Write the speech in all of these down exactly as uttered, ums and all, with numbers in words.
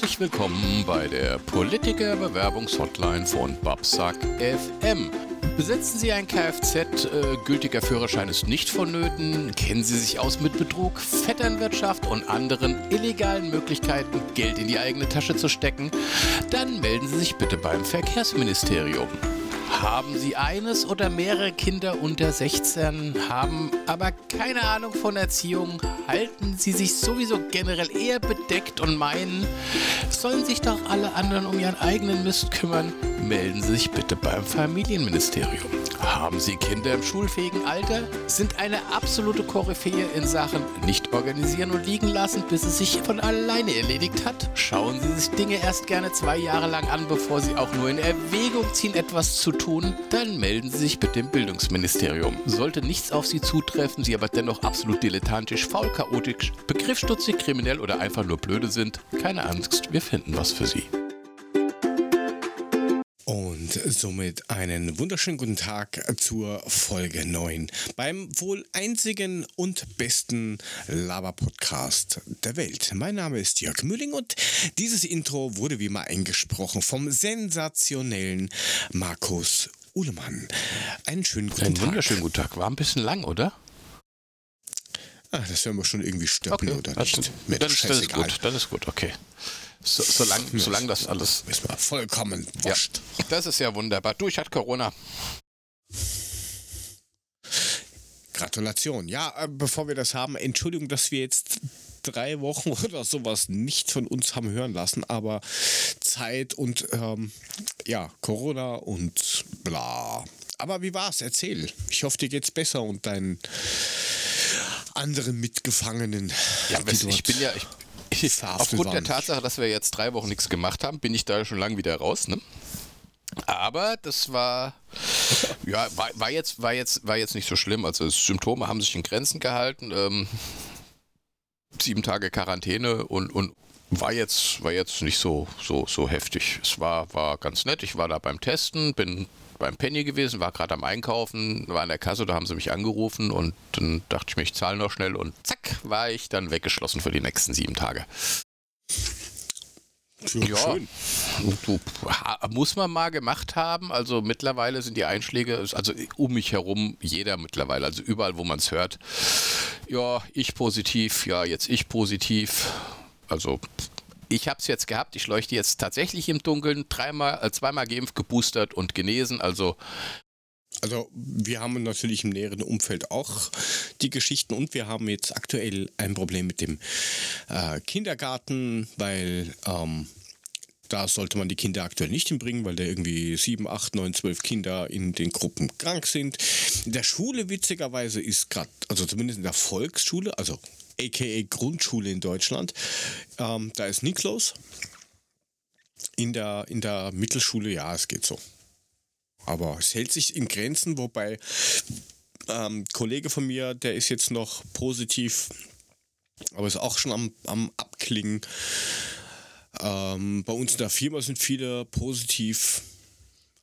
herzlich willkommen bei der Politiker-Bewerbungs-Hotline von Babsack punkt F M. Besitzen Sie ein Kfz, äh, gültiger Führerschein ist nicht vonnöten, kennen Sie sich aus mit Betrug, Vetternwirtschaft und anderen illegalen Möglichkeiten, Geld in die eigene Tasche zu stecken? Dann melden Sie sich bitte beim Verkehrsministerium. Haben Sie eines oder mehrere Kinder unter sechzehn, haben aber keine Ahnung von Erziehung, halten Sie sich sowieso generell eher bedeckt und meinen, sollen sich doch alle anderen um ihren eigenen Mist kümmern? Melden Sie sich bitte beim Familienministerium. Haben Sie Kinder im schulfähigen Alter? Sind eine absolute Koryphäe in Sachen nicht organisieren und liegen lassen, bis es sich von alleine erledigt hat? Schauen Sie sich Dinge erst gerne zwei Jahre lang an, bevor Sie auch nur in Erwägung ziehen, etwas zu tun? Dann melden Sie sich bitte im Bildungsministerium. Sollte nichts auf Sie zutreffen, Sie aber dennoch absolut dilettantisch, faul, chaotisch, begriffsstutzig, kriminell oder einfach nur blöde sind, keine Angst, wir finden was für Sie. Und somit einen wunderschönen guten Tag zur Folge neun beim wohl einzigen und besten Laber-Podcast der Welt. Mein Name ist Jörg Mülling und dieses Intro wurde wie immer eingesprochen vom sensationellen Markus Uhlmann. Einen schönen guten einen Tag. Einen wunderschönen guten Tag. War ein bisschen lang, oder? Ach, das hören wir schon irgendwie stöppeln, okay, oder nicht? Also, Mensch, dann, das ist gut, das ist gut, okay. So, solange, solange das alles... Ist mal vollkommen wurscht. Ja, das ist ja wunderbar. Du, ich hatte Corona. Gratulation. Ja, bevor wir das haben, Entschuldigung, dass wir jetzt drei Wochen oder sowas nicht von uns haben hören lassen, aber Zeit und ähm, ja, Corona und bla. Aber wie war's? Erzähl. Ich hoffe, dir geht's besser und deinen anderen Mitgefangenen. Ja, weißt, ich bin ja... Ich Ich, aufgrund der Tatsache, dass wir jetzt drei Wochen nichts gemacht haben, bin ich da schon lange wieder raus, ne? Aber das war, ja, war, war, jetzt, war, jetzt, war jetzt nicht so schlimm. Also Symptome haben sich in Grenzen gehalten. Ähm, sieben Tage Quarantäne und, und war jetzt, war jetzt nicht so, so, so heftig. Es war, war ganz nett. Ich war da beim Testen, bin beim Penny gewesen, war gerade am Einkaufen, war an der Kasse, da haben sie mich angerufen und dann dachte ich mir, ich zahle noch schnell und zack, war ich dann weggeschlossen für die nächsten sieben Tage. Ja, schön. Du, muss man mal gemacht haben, also mittlerweile sind die Einschläge, also um mich herum, jeder mittlerweile, also überall, wo man es hört, ja, ich positiv, ja, jetzt ich positiv, also... Ich habe es jetzt gehabt, ich leuchte jetzt tatsächlich im Dunkeln, dreimal, äh, zweimal geimpft, geboostert und genesen, also... Also wir haben natürlich im näheren Umfeld auch die Geschichten und wir haben jetzt aktuell ein Problem mit dem äh, Kindergarten, weil ähm, da sollte man die Kinder aktuell nicht hinbringen, weil da irgendwie sieben, acht, neun, zwölf Kinder in den Gruppen krank sind. In der Schule witzigerweise ist gerade, also zumindest in der Volksschule, also... a k a. Grundschule in Deutschland. Ähm, da ist nichts los. In der, in der Mittelschule, ja, es geht so. Aber es hält sich in Grenzen, wobei ähm, ein Kollege von mir, der ist jetzt noch positiv, aber ist auch schon am, am Abklingen. Ähm, bei uns in der Firma sind viele positiv,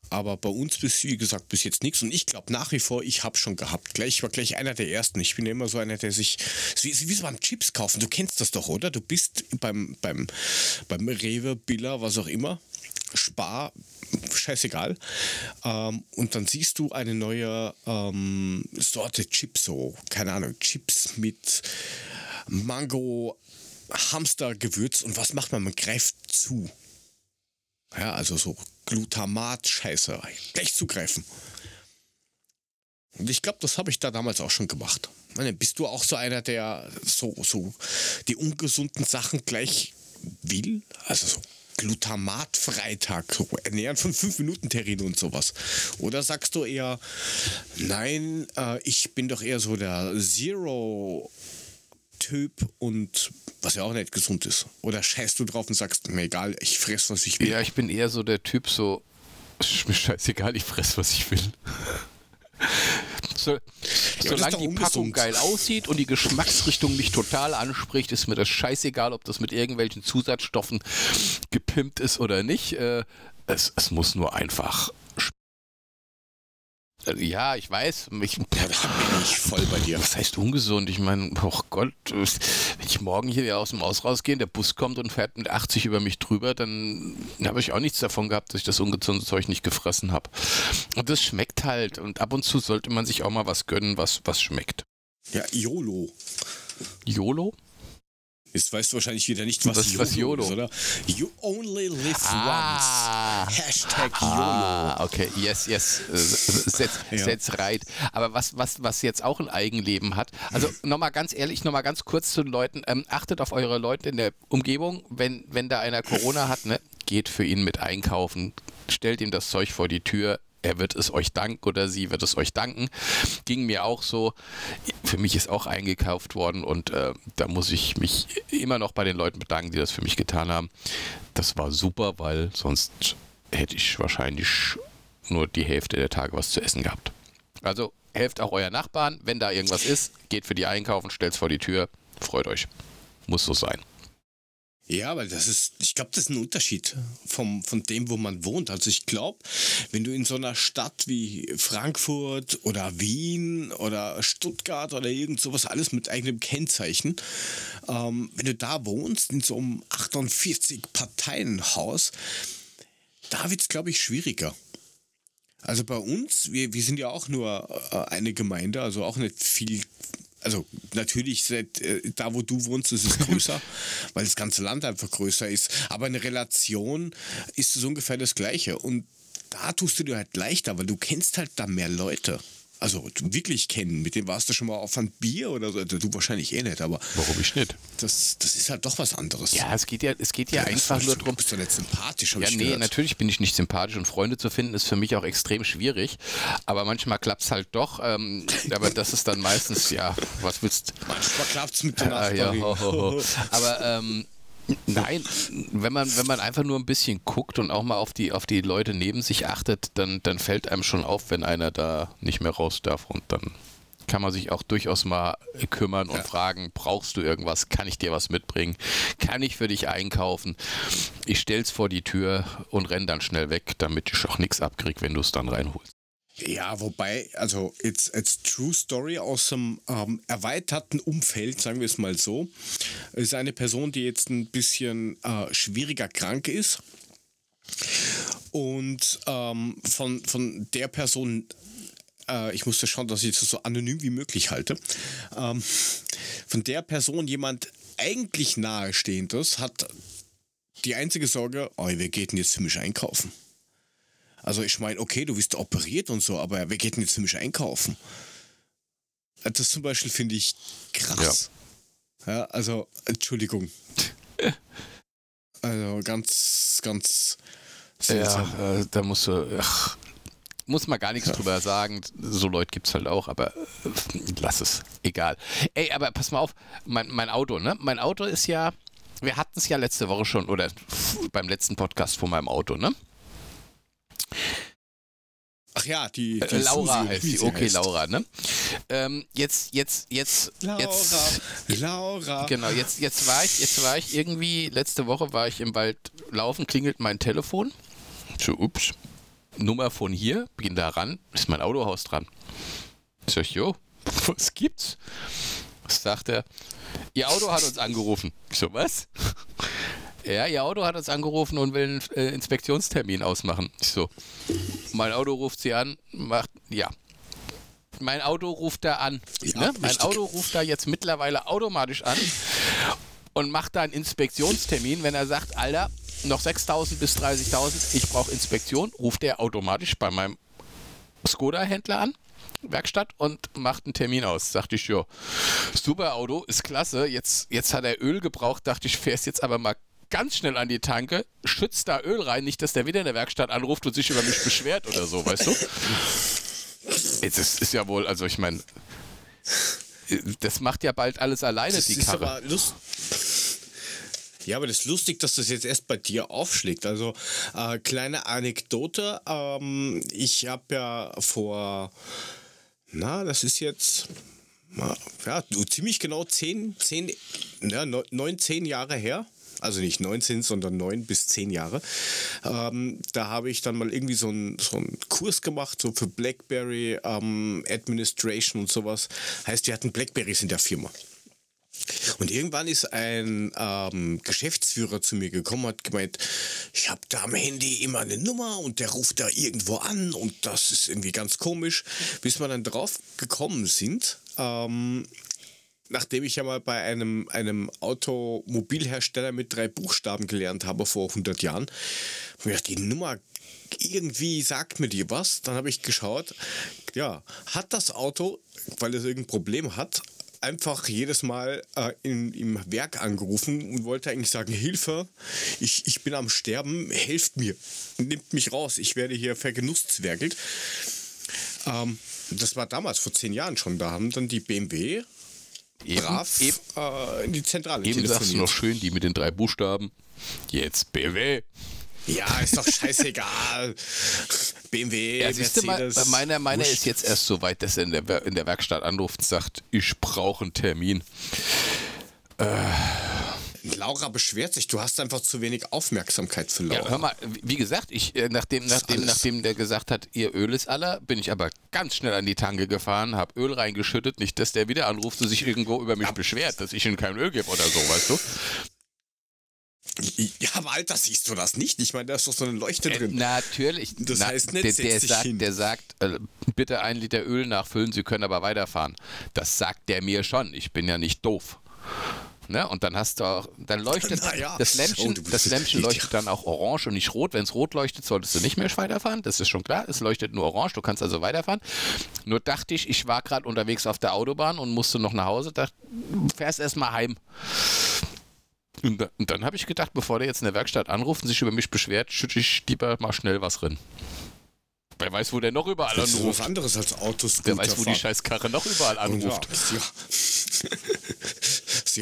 aber bei uns bis, wie gesagt, bis jetzt nichts. Und ich glaube nach wie vor, ich habe schon gehabt. Gleich, ich war gleich einer der Ersten. Ich bin ja immer so einer, der sich... Wie, wie so beim Chips kaufen. Du kennst das doch, oder? Du bist beim, beim, beim Rewe, Billa, was auch immer. Spar, scheißegal. Ähm, und dann siehst du eine neue ähm, Sorte Chips. So, keine Ahnung, Chips mit Mango, Hamstergewürz. Und was macht man? Man greift zu. Ja, also so... Glutamat-Scheiße, gleich zugreifen. Und ich glaube, das habe ich da damals auch schon gemacht. Meine, bist du auch so einer, der so, so die ungesunden Sachen gleich will? Also so Glutamat-Freitag, so Ernähren von fünf Minuten Terrin und sowas. Oder sagst du eher, nein, äh, ich bin doch eher so der Zero-Typ und... Was ja auch nicht gesund ist. Oder scheißt du drauf und sagst, mir egal, ich fress, was ich will. Ja, ich bin eher so der Typ, so, ist mir scheißegal, ich fress, was ich will. so, ja, solange die ungesund. Packung geil aussieht und die Geschmacksrichtung mich total anspricht, ist mir das scheißegal, ob das mit irgendwelchen Zusatzstoffen gepimpt ist oder nicht. Es, es muss nur einfach Ja, ich weiß. Ich, ja, da bin ich voll bei dir. Was heißt ungesund? Ich meine, oh Gott, wenn ich morgen hier aus dem Haus rausgehe, der Bus kommt und fährt mit achtzig über mich drüber, dann habe ich auch nichts davon gehabt, dass ich das ungesunde Zeug nicht gefressen habe. Und das schmeckt halt. Und ab und zu sollte man sich auch mal was gönnen, was, was schmeckt. Ja, YOLO. YOLO? Jetzt weißt du wahrscheinlich wieder nicht, was, was, was YOLO ist, oder? You only live ah, once. Hashtag ah, YOLO. Okay, yes, yes. Setz, ja. setz right. Aber was, was, was jetzt auch ein Eigenleben hat, also nochmal ganz ehrlich, nochmal ganz kurz zu den Leuten, ähm, achtet auf eure Leute in der Umgebung, wenn, wenn da einer Corona hat, ne, geht für ihn mit einkaufen, stellt ihm das Zeug vor die Tür, er wird es euch danken oder sie wird es euch danken. Ging mir auch so. Für mich ist auch eingekauft worden und äh, da muss ich mich immer noch bei den Leuten bedanken, die das für mich getan haben. Das war super, weil sonst hätte ich wahrscheinlich nur die Hälfte der Tage was zu essen gehabt. Also helft auch euren Nachbarn, wenn da irgendwas ist, geht für die einkaufen, stellt's vor die Tür, freut euch. Muss so sein. Ja, aber das ist, ich glaube, das ist ein Unterschied vom, von dem, wo man wohnt. Also ich glaube, wenn du in so einer Stadt wie Frankfurt oder Wien oder Stuttgart oder irgend sowas, alles mit eigenem Kennzeichen, ähm, wenn du da wohnst, in so einem achtundvierzig-Parteien-Haus, da wird es, glaube ich, schwieriger. Also bei uns, wir, wir sind ja auch nur eine Gemeinde, also auch nicht viel. Also natürlich, seit, äh, da wo du wohnst, ist es größer, weil das ganze Land einfach größer ist. Aber eine Relation ist so ungefähr das Gleiche. Und da tust du dir halt leichter, weil du kennst halt da mehr Leute. Also wirklich kennen. Mit dem warst du schon mal auf ein Bier oder so. Du wahrscheinlich eh nicht, aber... Warum ich nicht? Das, das ist halt doch was anderes. Ja, es geht ja, es geht ja, ja einfach nur darum... Du bist doch nicht sympathisch, habe ich gehört. Ja, nee, natürlich bin ich nicht sympathisch und Freunde zu finden ist für mich auch extrem schwierig. Aber manchmal klappt es halt doch. Ähm, aber das ist dann meistens, ja, was willst du... Manchmal klappt es mit der Nachbarin. Ja, ho, ho, ho. Aber... Ähm, Nein, wenn man, wenn man einfach nur ein bisschen guckt und auch mal auf die, auf die Leute neben sich achtet, dann, dann fällt einem schon auf, wenn einer da nicht mehr raus darf und dann kann man sich auch durchaus mal kümmern und ja. fragen, brauchst du irgendwas, kann ich dir was mitbringen, kann ich für dich einkaufen, ich stell's vor die Tür und renn dann schnell weg, damit ich auch nichts abkrieg, wenn du es dann reinholst. Ja, wobei, also it's, it's true story aus dem ähm, erweiterten Umfeld, sagen wir es mal so, ist eine Person, die jetzt ein bisschen äh, schwieriger krank ist und ähm, von, von der Person, äh, ich musste schauen, dass ich das so anonym wie möglich halte, ähm, von der Person jemand eigentlich Nahestehendes hat die einzige Sorge, oh, wer geht denn jetzt für mich einkaufen? Also ich meine, okay, du wirst operiert und so, aber wer geht denn jetzt für mich einkaufen? Das zum Beispiel finde ich krass. Ja. Ja, also, Entschuldigung. Also ganz, ganz... Ja, äh, da musst du... Ach, muss man gar nichts ja. drüber sagen. So Leute gibt es halt auch, aber äh, lass es. Egal. Ey, aber pass mal auf, mein, mein Auto, ne? Mein Auto ist ja... Wir hatten es ja letzte Woche schon, oder beim letzten Podcast von meinem Auto, ne? Ach ja, die, die Laura Susi, heißt die. Okay, heißt. Laura, ne? Ähm, jetzt, jetzt, jetzt, Laura, jetzt, Laura. Genau, jetzt, jetzt war ich, jetzt war ich irgendwie letzte Woche war ich im Wald laufen, klingelt mein Telefon. So, ups, Nummer von hier, bin da ran, ist mein Autohaus dran. Ich sag, jo, was gibt's? Sagt er, Ihr Auto hat uns angerufen. Ich so, was? Ja, ihr Auto hat uns angerufen und will einen äh, Inspektionstermin ausmachen. Ich so, mein Auto ruft sie an, macht, ja. Mein Auto ruft da an. Ja, ne? Mein Auto ruft da jetzt mittlerweile automatisch an und macht da einen Inspektionstermin. Wenn er sagt, Alter, noch sechstausend bis dreißigtausend, ich brauche Inspektion, ruft er automatisch bei meinem Skoda-Händler an. Werkstatt und macht einen Termin aus. Dachte ich, jo, super Auto, ist klasse. Jetzt, jetzt hat er Öl gebraucht. Dachte ich, fährst jetzt aber mal ganz schnell an die Tanke, schützt da Öl rein, nicht, dass der wieder in der Werkstatt anruft und sich über mich beschwert oder so, weißt du? Jetzt ist, ist ja wohl, also ich meine, das macht ja bald alles alleine, das die ist Karre. Aber lust- Ja, aber das ist lustig, dass das jetzt erst bei dir aufschlägt. Also, äh, kleine Anekdote. Ähm, ich habe ja vor, na, das ist jetzt, ja, ziemlich genau zehn, zehn, ja, neun, zehn Jahre her, also nicht neunzehn, sondern neun bis zehn Jahre. Ähm, da habe ich dann mal irgendwie so einen so einen Kurs gemacht, so für Blackberry ähm, Administration und sowas. Heißt, wir hatten Blackberries in der Firma. Und irgendwann ist ein ähm, Geschäftsführer zu mir gekommen und hat gemeint, ich habe da am Handy immer eine Nummer und der ruft da irgendwo an und das ist irgendwie ganz komisch. Bis wir dann drauf gekommen sind, ähm, nachdem ich ja mal bei einem, einem Automobilhersteller mit drei Buchstaben gelernt habe vor hundert Jahren, habe ich gedacht, die Nummer irgendwie sagt mir die was. Dann habe ich geschaut, ja, hat das Auto, weil es irgendein Problem hat, einfach jedes Mal äh, in, im Werk angerufen und wollte eigentlich sagen, Hilfe, ich, ich bin am Sterben, helft mir, nimmt mich raus, ich werde hier vergenusszwergelt. Ähm, das war damals, vor zehn Jahren schon, da haben dann die B M W eben, brav eben, äh, in die Zentrale telefoniert. Eben sagst du noch schön, die mit den drei Buchstaben, jetzt B M W. Ja, ist doch scheißegal. B M W, ja, Mercedes. Mal, bei meiner, meiner ist jetzt erst so weit, dass er in der, in der Werkstatt anruft und sagt, ich brauche einen Termin. Äh. Laura beschwert sich, du hast einfach zu wenig Aufmerksamkeit für Laura. Ja, hör mal, wie gesagt, ich, nachdem, nachdem, nachdem der gesagt hat, ihr Öl ist alle, bin ich aber ganz schnell an die Tanke gefahren, habe Öl reingeschüttet, nicht, dass der wieder anruft und sich irgendwo über mich ja. beschwert, dass ich ihm kein Öl gebe oder so, weißt du? Ja, aber Alter, siehst du das nicht? Ich meine, da ist doch so eine Leuchte äh, drin. Natürlich. Das Na, heißt nicht, der, der, sagt, der sagt, äh, bitte ein Liter Öl nachfüllen, Sie können aber weiterfahren. Das sagt der mir schon. Ich bin ja nicht doof. Ne? Und dann hast du auch, dann leuchtet ja. das Lämpchen, oh, das Lämpchen leuchtet ja. dann auch orange und nicht rot. Wenn es rot leuchtet, solltest du nicht mehr weiterfahren. Das ist schon klar. Es leuchtet nur orange, du kannst also weiterfahren. Nur dachte ich, ich war gerade unterwegs auf der Autobahn und musste noch nach Hause. Dachte, fährst erstmal heim. Und dann, dann habe ich gedacht, bevor der jetzt in der Werkstatt anruft und sich über mich beschwert, schütte ich lieber mal schnell was rein. Wer weiß, wo der noch überall das anruft. Das ist was anderes als Autoscooter. Wer weiß, wo fahren. Die Scheißkarre noch überall anruft. Ja, ja.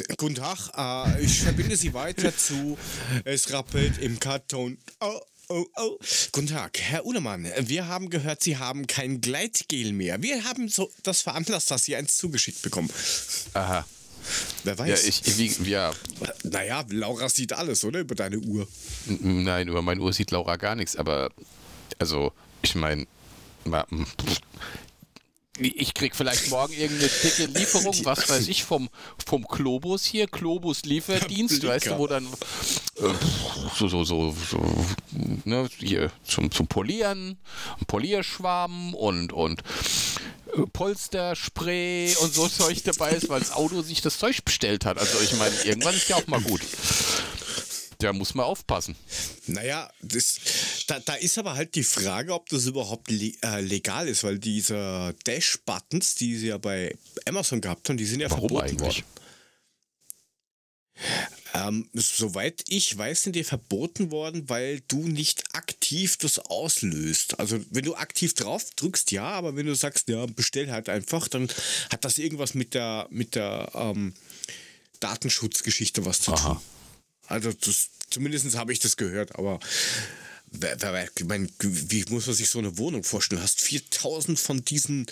ja. Guten Tag, äh, ich verbinde Sie weiter zu, es rappelt im Karton. Oh. Oh, oh. Guten Tag, Herr Uhlemann. Wir haben gehört, Sie haben kein Gleitgel mehr. Wir haben so das veranlasst, dass Sie eins zugeschickt bekommen. Aha. Wer weiß. Ja, ich, ich, ja. Naja, Laura sieht alles, oder? Über deine Uhr. Nein, über meine Uhr sieht Laura gar nichts, aber also, ich meine, ich krieg vielleicht morgen irgendeine dicke Lieferung, was weiß ich, vom, vom Globus hier, Globus-Lieferdienst, weißt du, wo dann äh, so, so, so, so ne, hier zum, zum Polieren, Polierschwamm und, und Polsterspray und so Zeug dabei ist, weil das Auto sich das Zeug bestellt hat. Also ich meine, irgendwann ist ja auch mal gut. Da muss man aufpassen. Naja, das, da, da ist aber halt die Frage, ob das überhaupt le- äh, legal ist, weil diese Dash-Buttons, die sie ja bei Amazon gehabt haben, die sind ja Warum verboten eigentlich? worden. Ähm, soweit ich weiß, sind dir verboten worden, weil du nicht aktiv das auslöst. Also wenn du aktiv drauf drückst, ja, aber wenn du sagst, ja, bestell halt einfach, dann hat das irgendwas mit der, mit der ähm, Datenschutzgeschichte was zu Aha. tun. Also das, zumindest habe ich das gehört, aber ich mein, wie muss man sich so eine Wohnung vorstellen? Du hast viertausend von diesen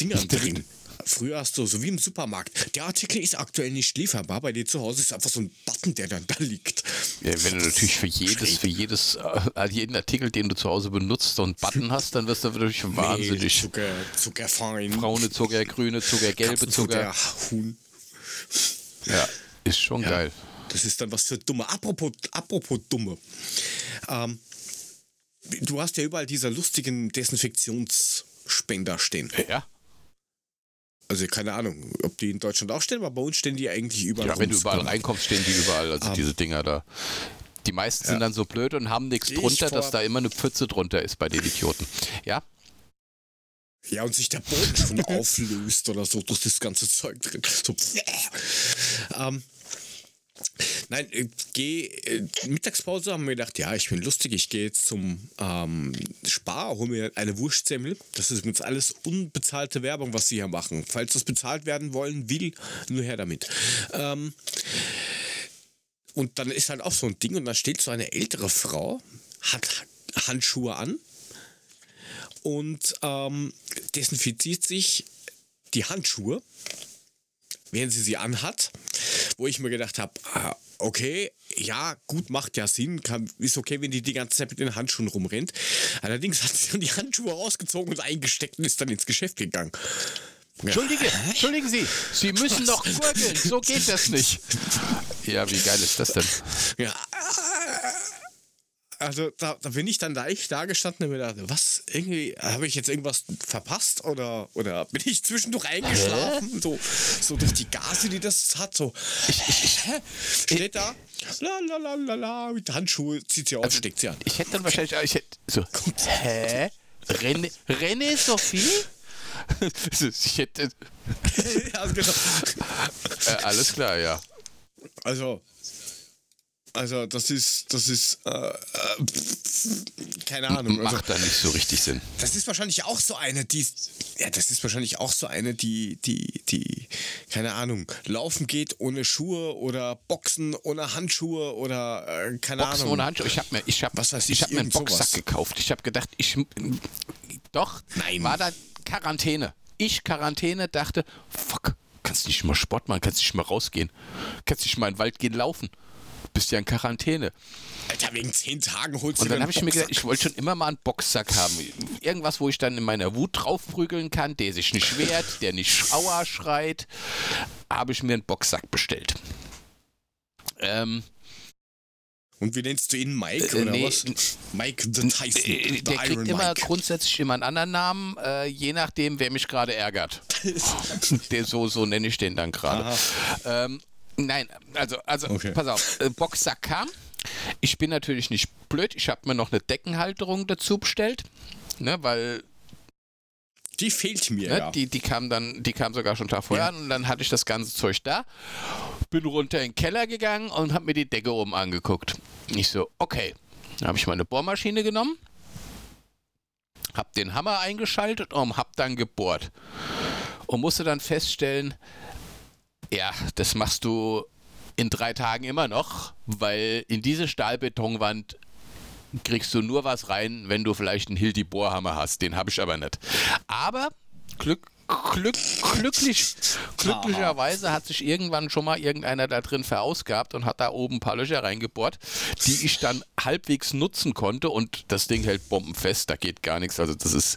Dingern drin. Früher hast du, so wie im Supermarkt, der Artikel ist aktuell nicht lieferbar, bei dir zu Hause ist einfach so ein Button, der dann da liegt. Ja, wenn du natürlich für jedes, für jedes, äh, jeden Artikel, den du zu Hause benutzt, so einen Button hast, dann wirst du natürlich wahnsinnig. Nee, Zucker, Zuckerfein. Braune Zucker, grüne Zucker, gelbe Zucker. Huhn. Ja, ist schon ja. geil. Das ist dann was für Dumme. Apropos, apropos Dumme. Ähm, du hast ja überall diese lustigen Desinfektionsspender stehen. Ja. Also keine Ahnung, ob die in Deutschland auch stehen, aber bei uns stehen die eigentlich überall. Ja, wenn du überall reinkommst, stehen die überall, also um, diese Dinger da. Die meisten ja. sind dann so blöd und haben nichts drunter, dass da immer eine Pfütze drunter ist bei den Idioten. Ja? Ja, und sich der Boden schon auflöst oder so durch das ganze Zeug drin. So. ähm. Nein, ich gehe, Mittagspause haben wir gedacht, ja, ich bin lustig, ich gehe jetzt zum ähm, Spar, hole mir eine Wurstsemmel. Das ist jetzt alles unbezahlte Werbung, was sie hier machen. Falls das bezahlt werden wollen will, nur her damit. Ähm, und dann ist halt auch so ein Ding und dann steht so eine ältere Frau, hat Handschuhe an und ähm, desinfiziert sich die Handschuhe, während sie sie anhat, wo ich mir gedacht habe, ah, okay, ja, gut, macht ja Sinn, kann, ist okay, wenn die die ganze Zeit mit den Handschuhen rumrennt. Allerdings hat sie dann die Handschuhe ausgezogen und eingesteckt und ist dann ins Geschäft gegangen. Ja. Entschuldige, entschuldigen Sie, Sie müssen doch gurgeln, so geht das nicht. Ja, wie geil ist das denn? Ja, also da, da bin ich dann da echt da gestanden und mir dachte, was, irgendwie, habe ich jetzt irgendwas verpasst oder, oder bin ich zwischendurch eingeschlafen? So, so durch die Gase, die das hat, so, hä? Steht da, la la la la la, mit Handschuhe, zieht sie aus, also, steckt sie an. Ich hätte dann wahrscheinlich, ich hätte so, hä? René, René Sophie? Ich hätte... ja, genau. äh, alles klar, ja. Also, also das ist, das ist, äh, äh, keine Ahnung. Macht also, da nicht so richtig Sinn. Das ist wahrscheinlich auch so eine, die, ja, das ist wahrscheinlich auch so eine, die, die, die, keine Ahnung, laufen geht ohne Schuhe oder Boxen ohne Handschuhe oder, äh, keine Boxen Ahnung. Boxen ohne Handschuhe, ich habe mir, ich habe, was weiß ich, ich habe mir einen Boxsack gekauft. Ich habe gedacht, ich, doch, nein, war da... Quarantäne. Ich Quarantäne dachte, fuck, kannst nicht mal Sport machen, kannst nicht mal rausgehen, kannst nicht mal in den Wald gehen laufen. Bist ja in Quarantäne. Alter, wegen zehn Tagen holst du dir einen Boxsack. Und dann habe ich mir gedacht, ich wollte schon immer mal einen Boxsack haben. Irgendwas, wo ich dann in meiner Wut draufprügeln kann, der sich nicht wehrt, der nicht aua schreit. Habe ich mir einen Boxsack bestellt. Ähm... Und wie nennst du ihn? Mike äh, oder nee, was? Mike the Tyson. Äh, der the kriegt Iron immer Mike. Grundsätzlich immer einen anderen Namen, äh, je nachdem, wer mich gerade ärgert. der, so so nenne ich den dann gerade. Ähm, nein, also, also okay. Pass auf. Äh, Boxsack kam. Ich bin natürlich nicht blöd. Ich habe mir noch eine Deckenhalterung dazu bestellt, ne, weil... Die fehlt mir, ne, ja. Die, die kam dann, die kam sogar schon einen Tag vorher an, ja. Und dann hatte ich das ganze Zeug da, bin runter in den Keller gegangen und habe mir die Decke oben angeguckt. Ich so, okay, dann habe ich meine Bohrmaschine genommen, habe den Hammer eingeschaltet und habe dann gebohrt. Und musste dann feststellen, ja, das machst du in drei Tagen immer noch, weil in diese Stahlbetonwand... kriegst du nur was rein, wenn du vielleicht einen Hildi-Bohrhammer hast. Den habe ich aber nicht. Aber Glück, Glück, glücklich, glücklicherweise hat sich irgendwann schon mal irgendeiner da drin verausgabt und hat da oben ein paar Löcher reingebohrt, die ich dann halbwegs nutzen konnte. Und das Ding hält bombenfest, da geht gar nichts. Also das ist...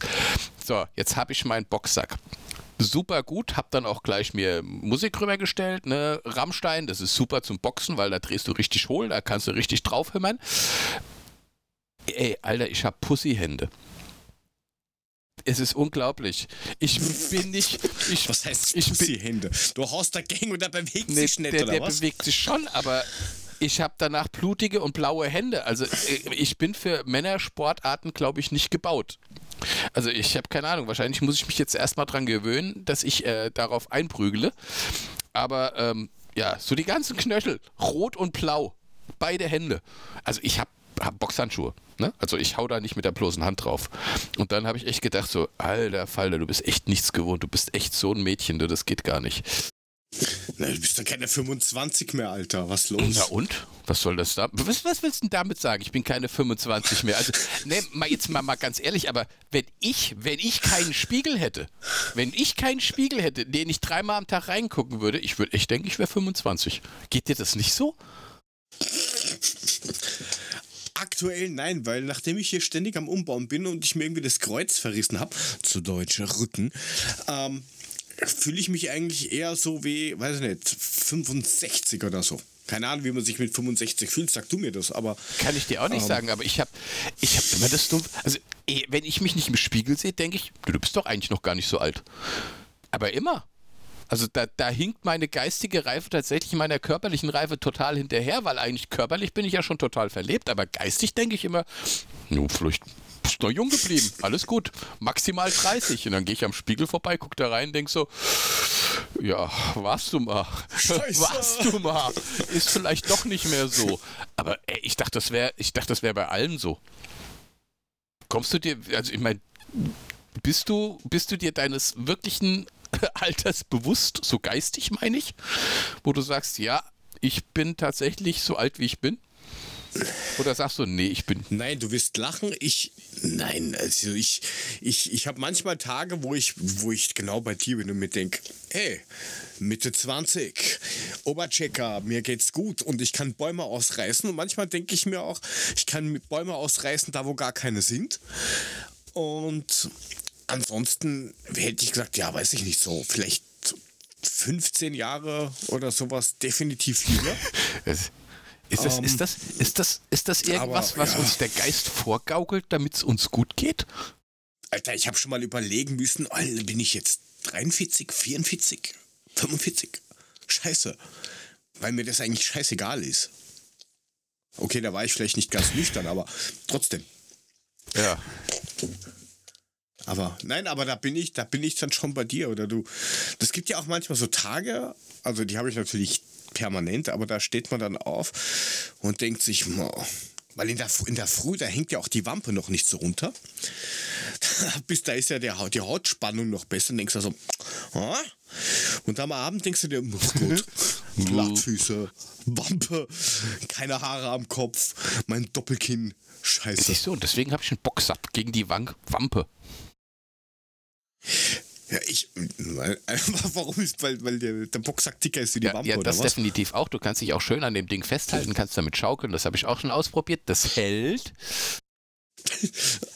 So, jetzt habe ich meinen Boxsack. Super gut, hab dann auch gleich mir Musik rübergestellt, ne? Rammstein, das ist super zum Boxen, weil da drehst du richtig hohl, da kannst du richtig draufhämmern. Ey, Alter, ich hab Pussyhände. Es ist unglaublich. Ich bin nicht... Ich, was heißt ich Pussyhände? Bin, du haust dagegen und der bewegt ne, sich nicht, der, oder der was? Der bewegt sich schon, aber ich habe danach blutige und blaue Hände. Also ich bin für Männersportarten, glaube ich, nicht gebaut. Also ich habe keine Ahnung. Wahrscheinlich muss ich mich jetzt erstmal dran gewöhnen, dass ich äh, darauf einprügle. Aber ähm, ja, so die ganzen Knöchel, rot und blau, beide Hände. Also ich habe hab Boxhandschuhe. Ne? Also ich hau da nicht mit der bloßen Hand drauf. Und dann habe ich echt gedacht so, alter Falter, du bist echt nichts gewohnt, du bist echt so ein Mädchen, du, das geht gar nicht. Na, du bist doch keine fünfundzwanzig mehr, Alter, was los? Na und? Was soll das da? Was, was willst du denn damit sagen? Ich bin keine fünfundzwanzig mehr. Also, ne, mal jetzt mal, mal ganz ehrlich, aber wenn ich, wenn ich keinen Spiegel hätte, wenn ich keinen Spiegel hätte, den ich dreimal am Tag reingucken würde, ich würde, ich denke, ich wäre fünfundzwanzig. Geht dir das nicht so? Aktuell nein, weil nachdem ich hier ständig am Umbauen bin und ich mir irgendwie das Kreuz verrissen habe, zu deutsch Rücken, ähm, fühle ich mich eigentlich eher so wie, weiß ich nicht, fünfundsechzig oder so. Keine Ahnung, wie man sich mit fünfundsechzig fühlt, sag du mir das, aber... Kann ich dir auch nicht ähm, sagen, aber ich habe ich hab immer das dumm... Also, ey, wenn ich mich nicht im Spiegel sehe, denke ich, du, du bist doch eigentlich noch gar nicht so alt. Aber immer... Also da, da hinkt meine geistige Reife tatsächlich meiner körperlichen Reife total hinterher, weil eigentlich körperlich bin ich ja schon total verlebt, aber geistig denke ich immer, no, vielleicht bist du noch jung geblieben, alles gut, maximal dreißig. Und dann gehe ich am Spiegel vorbei, gucke da rein, denke so, ja, warst du mal, Scheiße. warst du mal, ist vielleicht doch nicht mehr so. Aber ey, ich dachte, das wäre, ich dachte, das wäre bei allen so. Kommst du dir, also ich meine, bist du, bist du dir deines wirklichen altersbewusst, so geistig meine ich, wo du sagst, ja, ich bin tatsächlich so alt, wie ich bin? Oder sagst du, nee, ich bin... Nein, du wirst lachen, ich... Nein, also ich... Ich, ich habe manchmal Tage, wo ich, wo ich genau bei dir bin und mir denke, hey, Mitte zwanzig Oberchecker, mir geht's gut und ich kann Bäume ausreißen. Und manchmal denke ich mir auch, ich kann Bäume ausreißen, da wo gar keine sind. Und ansonsten hätte ich gesagt, ja, weiß ich nicht, so vielleicht fünfzehn Jahre oder sowas definitiv lieber. Ist das, um, ist das, ist das, ist das irgendwas, aber, was ja. uns der Geist vorgaukelt, damit es uns gut geht? Alter, ich habe schon mal überlegen müssen, oh, bin ich jetzt dreiundvierzig, vierundvierzig, fünfundvierzig? Scheiße. Weil mir das eigentlich scheißegal ist. Okay, da war ich vielleicht nicht ganz nüchtern, aber trotzdem. Ja. Aber, nein, aber da bin ich, da bin ich dann schon bei dir oder du. Das gibt ja auch manchmal so Tage, also die habe ich natürlich permanent, aber da steht man dann auf und denkt sich, oh, weil in der, in der Früh, da hängt ja auch die Wampe noch nicht so runter. Bis da ist ja der, die Hautspannung noch besser. Und denkst du so, oh? Und am Abend denkst du dir, oh Gott, Plattfüße, Wampe, keine Haare am Kopf, mein Doppelkinn, scheiße. Siehst du, und deswegen habe ich einen Boxsack gegen die Wank- Wampe. Ja, ich. Weil, warum ist, weil, weil der, der Boxsack dicker ist wie die ja, Wampe, ja, oder was? Ja, das definitiv auch. Du kannst dich auch schön an dem Ding festhalten, kannst damit schaukeln. Das habe ich auch schon ausprobiert. Das hält.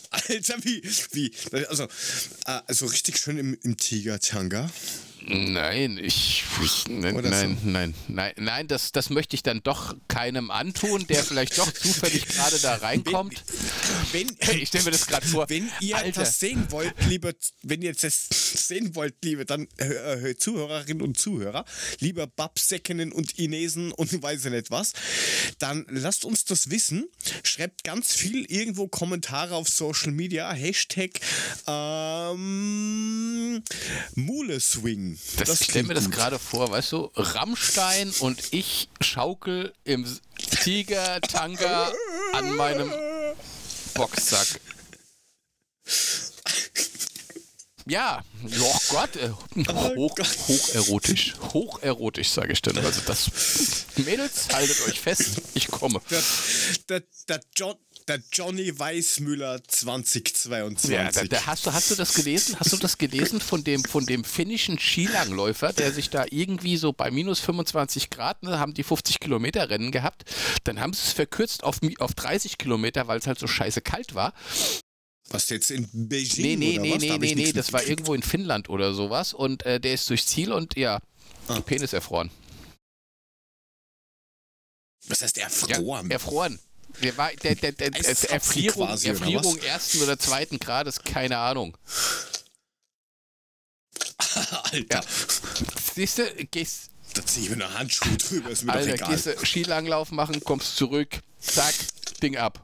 Alter, wie. wie also, also richtig schön im, im Tiger-Tanga. Nein, ich. Nein, nein, so? nein, nein, nein, das, das möchte ich dann doch keinem antun, der vielleicht doch zufällig gerade da reinkommt. Wenn, wenn, ich stelle mir das gerade vor. Wenn ihr Alter. das sehen wollt, liebe, wenn ihr das sehen wollt, liebe dann äh, Zuhörerinnen und Zuhörer, liebe Babsäckinnen und Inesen und weiß ich nicht was, dann lasst uns das wissen. Schreibt ganz viel irgendwo Kommentare auf Social Media, Hashtag ähm, Muleswing. Das, das ich stelle mir das gerade vor, weißt du, Rammstein und ich schaukel im Tiger-Tanga an meinem Boxsack. Ja, oh Gott, hoch, hocherotisch, hocherotisch, sage ich dann. Also das, Mädels, haltet euch fest, ich komme. Der, der, der John... Der Johnny Weißmüller zweitausendzweiundzwanzig. Ja, da, da hast, du, hast du das gelesen? Hast du das gelesen von dem, von dem finnischen Skilangläufer, der sich da irgendwie so bei minus fünfundzwanzig Grad, ne, haben die fünfzig Kilometer Rennen gehabt, dann haben sie es verkürzt auf, auf dreißig Kilometer, weil es halt so scheiße kalt war. Was jetzt in Beijing nee, nee, oder nee, was? Nee, da nee, nee, das war irgendwo in Finnland oder sowas und äh, der ist durchs Ziel und ja, ah. Penis erfroren. Was heißt erfroren? Ja, erfroren. Der, war, der, der, der, der Erfrierung, quasi, Erfrierung oder ersten oder zweiten Grades, keine Ahnung. Alter. Ja. Siehst du, gehst... Da zieh ich mir eine Handschuhe drüber, ist mir Alter, doch egal. Gehst du Skilanglauf machen, kommst zurück, zack, Ding ab.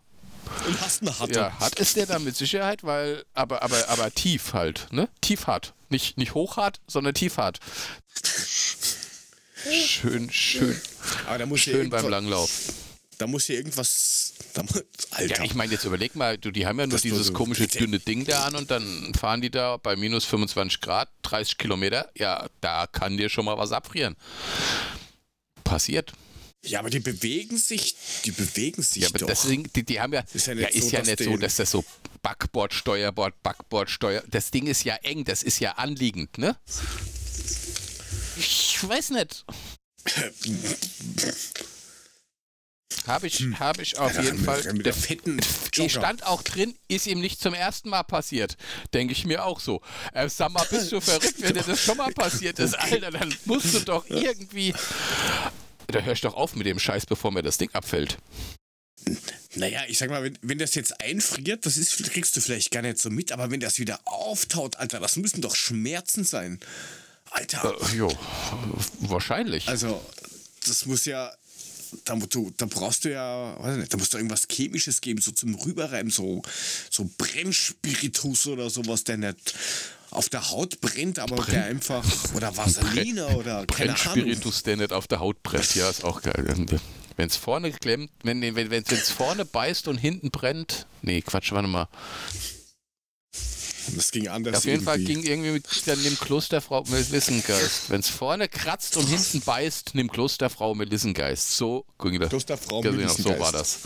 Und hast eine Hatte. Ja, hart ist der dann mit Sicherheit, weil... Aber, aber, aber tief halt, ne? Tief hart. Nicht, nicht hochhart, sondern tief hart. Schön, schön. Aber da muss schön beim Langlauf. Da muss hier irgendwas... Da muss, Alter. Ja, ich meine, jetzt überleg mal, du, die haben ja nur das dieses nur so komische dünne Ding da an und dann fahren die da bei minus fünfundzwanzig Grad, dreißig Kilometer. Ja, da kann dir schon mal was abfrieren. Passiert. Ja, aber die bewegen sich, die bewegen sich ja, aber doch. Deswegen, die, die haben ja... Ist ja nicht, ja, so, ist ja dass nicht so, dass das so Backbord, Steuerbord, Backbord, Steuer... Das Ding ist ja eng, das ist ja anliegend, ne? Ich weiß nicht. Habe ich, hm. hab ich auf ja, jeden Fall. Mit der fetten Jogger. Stand auch drin, ist ihm nicht zum ersten Mal passiert. Denke ich mir auch so. Äh, sag mal, bist du verrückt, wenn dir das schon mal passiert ist, Alter, dann musst du doch irgendwie... Da hör ich doch auf mit dem Scheiß, bevor mir das Ding abfällt. Naja, ich sag mal, wenn, wenn das jetzt einfriert, das ist, kriegst du vielleicht gar nicht so mit, aber wenn das wieder auftaut, Alter, das müssen doch Schmerzen sein. Alter. Äh, jo, wahrscheinlich. Also, das muss ja... Da, du, da brauchst du ja, weiß nicht, da musst du irgendwas Chemisches geben, so zum Rüberreiben, so, so Brennspiritus oder sowas, der nicht auf der Haut brennt, aber Brenn- der einfach, oder Vaseline Brenn- oder keine Ahnung. Brennspiritus, der nicht auf der Haut brennt, ja, ist auch geil. Wenn es vorne klemmt, wenn es wenn, vorne beißt und hinten brennt, nee, Quatsch, warte mal. Das ging anders. Auf jeden irgendwie. Fall ging irgendwie mit dann dem Klosterfrau Melissengeist. Wenn es vorne kratzt und hinten beißt, nimm Klosterfrau Melissengeist. So ging das. Klosterfrau Melissengeist. So war das.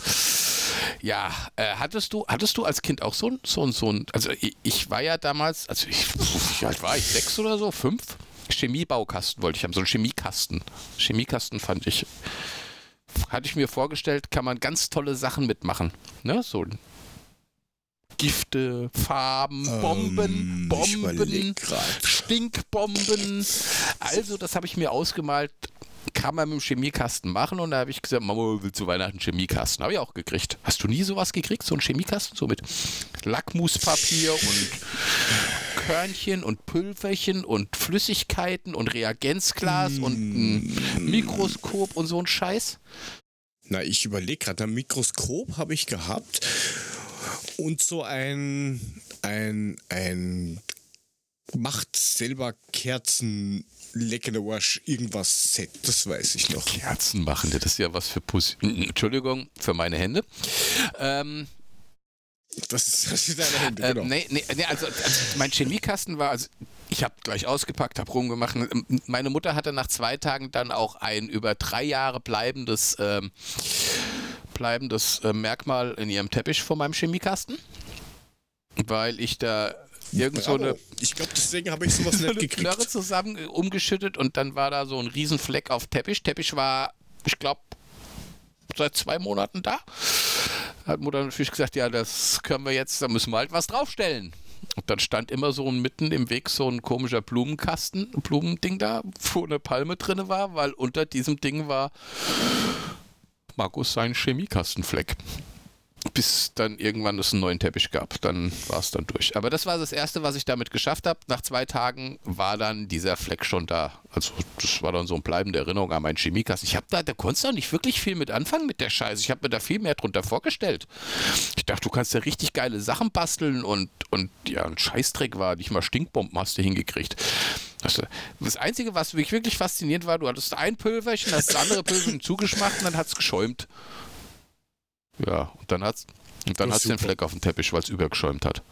Ja, äh, hattest du, hattest du als Kind auch so einen, so einen, so einen, also ich, ich war ja damals, also ich, wie alt war ich, sechs oder so, fünf? Chemiebaukasten wollte ich haben, so einen Chemiekasten. Chemiekasten fand ich, hatte ich mir vorgestellt, kann man ganz tolle Sachen mitmachen. Ne? So Gifte, Farben, Bomben, ähm, Bomben, Stinkbomben. Also das habe ich mir ausgemalt, kann man mit dem Chemiekasten machen. Und da habe ich gesagt, Mama, willst du Weihnachten einen Chemiekasten? Habe ich auch gekriegt. Hast du nie sowas gekriegt, so einen Chemiekasten? So mit Lackmuspapier und Körnchen und Pülverchen und Flüssigkeiten und Reagenzglas mm. und ein Mikroskop und so ein Scheiß? Na, ich überlege gerade, ein Mikroskop habe ich gehabt und so ein ein, ein macht selber Kerzen leckende Wasch irgendwas Set, das weiß ich noch. Kerzen machen, das ist ja was für Pussy. Entschuldigung, für meine Hände. Ähm Das ist, das ist deine Hände, genau. Äh, nee, nee, nee also, also mein Chemiekasten war, also ich habe gleich ausgepackt, habe rumgemacht. Meine Mutter hatte nach zwei Tagen dann auch ein über drei Jahre bleibendes, äh, bleibendes äh, Merkmal in ihrem Teppich vor meinem Chemiekasten, weil ich da irgend so eine... Ich glaube, deswegen habe ich sowas nicht gekriegt. Knörre zusammen umgeschüttet und dann war da so ein Riesenfleck auf Teppich. Teppich war, ich glaube, seit zwei Monaten da. Hat Mutter natürlich gesagt, ja, das können wir jetzt, da müssen wir halt was draufstellen. Und dann stand immer so mitten im Weg so ein komischer Blumenkasten, ein Blumending da, wo eine Palme drin war, weil unter diesem Ding war Markus sein Chemiekastenfleck. Bis dann irgendwann es einen neuen Teppich gab, dann war es dann durch. Aber das war das Erste, was ich damit geschafft habe. Nach zwei Tagen war dann dieser Fleck schon da. Also das war dann so eine bleibende Erinnerung an meinen Chemiekasten. Ich habe da, da konntest du auch nicht wirklich viel mit anfangen mit der Scheiße. Ich habe mir da viel mehr drunter vorgestellt. Ich dachte, du kannst ja richtig geile Sachen basteln und, und ja, ein Scheißdreck war, nicht mal Stinkbomben hast du hingekriegt. Das Einzige, was wirklich, wirklich faszinierend war, du hattest ein Pülverchen, hast das andere Pülverchen zugemacht und dann hat es geschäumt. Ja, und dann hat's, und dann hat's den Fleck auf dem Teppich, weil es übergeschäumt hat.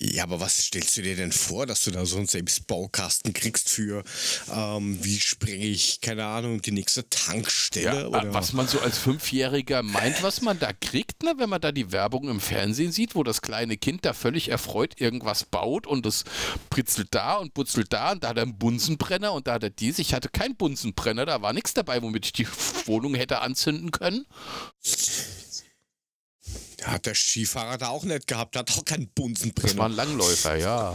Ja, aber was stellst du dir denn vor, dass du da so einen Selbstbaukasten kriegst für, ähm, wie springe ich, keine Ahnung, die nächste Tankstelle? Ja, oder? Was man so als Fünfjähriger meint, was man da kriegt, ne, wenn man da die Werbung im Fernsehen sieht, wo das kleine Kind da völlig erfreut irgendwas baut und das pritzelt da und putzelt da und da hat er einen Bunsenbrenner und da hat er dies. Ich hatte keinen Bunsenbrenner, da war nichts dabei, womit ich die Wohnung hätte anzünden können. Hat der Skifahrer da auch nicht gehabt, hat auch keinen Bunsenbrenner. Das war ein Langläufer, ja.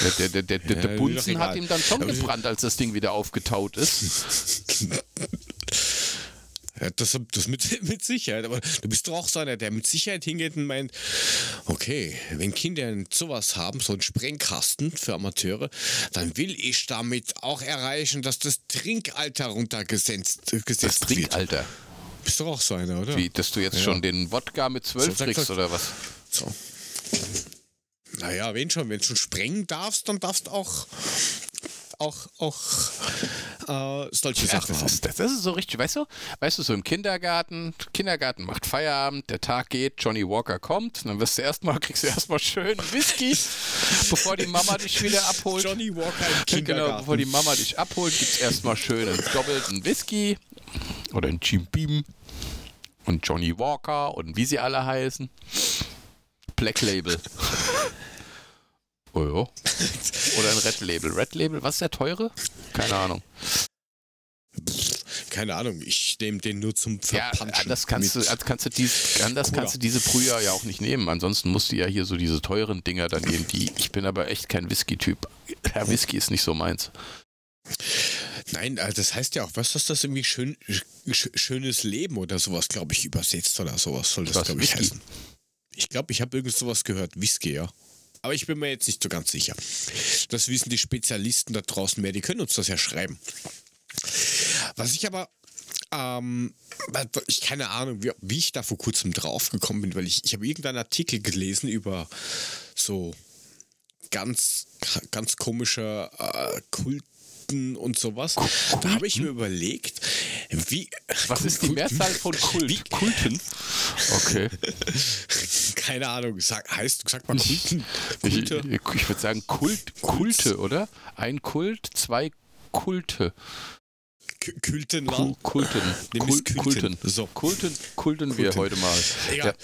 Der, der, der, der, der ja, Bunsen hat ihm dann schon aber gebrannt, als das Ding wieder aufgetaut ist. Ja, das das mit, mit Sicherheit, aber du bist doch auch so einer, der mit Sicherheit hingeht und meint, okay, wenn Kinder sowas haben, so einen Sprengkasten für Amateure, dann will ich damit auch erreichen, dass das Trinkalter runtergesetzt wird. Das Trinkalter? Wird. Bist doch auch so einer, oder? Wie, dass du jetzt ja. schon den Wodka mit zwölf so, kriegst, oder was? So. Naja, wen schon, wenn du schon sprengen darfst, dann darfst du auch, auch, auch äh, solche ja, Sachen das haben. Ist, das ist so richtig, weißt du? Weißt du, so im Kindergarten, Kindergarten macht Feierabend, der Tag geht, Johnny Walker kommt, dann wirst du erstmal, kriegst du erstmal schön Whisky, bevor die Mama dich wieder abholt. Johnny Walker im Kindergarten. Genau, bevor die Mama dich abholt, gibt's erstmal schön einen doppelten Whisky. Oder ein Jim Beam und Johnny Walker und wie sie alle heißen. Black Label. Oh ja. Oder ein Red Label. Red Label, was ist der teure? Keine Ahnung. Keine Ahnung, ich nehme den nur zum Verpanschen. Ja, anders kannst, du, kannst du dies, anders kannst du diese Brühe ja auch nicht nehmen. Ansonsten musst du ja hier so diese teuren Dinger dann nehmen. Die, ich bin aber echt kein Whisky-Typ. Herr Whisky ist nicht so meins. Nein, also das heißt ja auch, was ist das irgendwie schön, sch, schönes Leben oder sowas, glaube ich, übersetzt oder sowas soll das, glaube ich, heißen. Ich glaube, ich habe irgend sowas gehört, Whisky, ja. Aber ich bin mir jetzt nicht so ganz sicher. Das wissen die Spezialisten da draußen mehr, die können uns das ja schreiben. Was ich aber, ähm, ich keine Ahnung, wie, wie ich da vor kurzem drauf gekommen bin, weil ich, ich habe irgendeinen Artikel gelesen über so ganz, ganz komische äh, Kult, und sowas. Kulten? Da habe ich mir überlegt, wie... Was Kult, ist die Kulten? Mehrzahl von Kult? Wie? Kulten? Okay. Keine Ahnung, sag, heißt, sag mal Kulten. Kulte. Ich, ich, ich würde sagen Kult, Kulte, oder? Ein Kult, zwei Kulte. Kultenland. Kulten. Kulten. Kulten. So. Kulten. Kulten wir Kulten. heute mal. Ja. ja.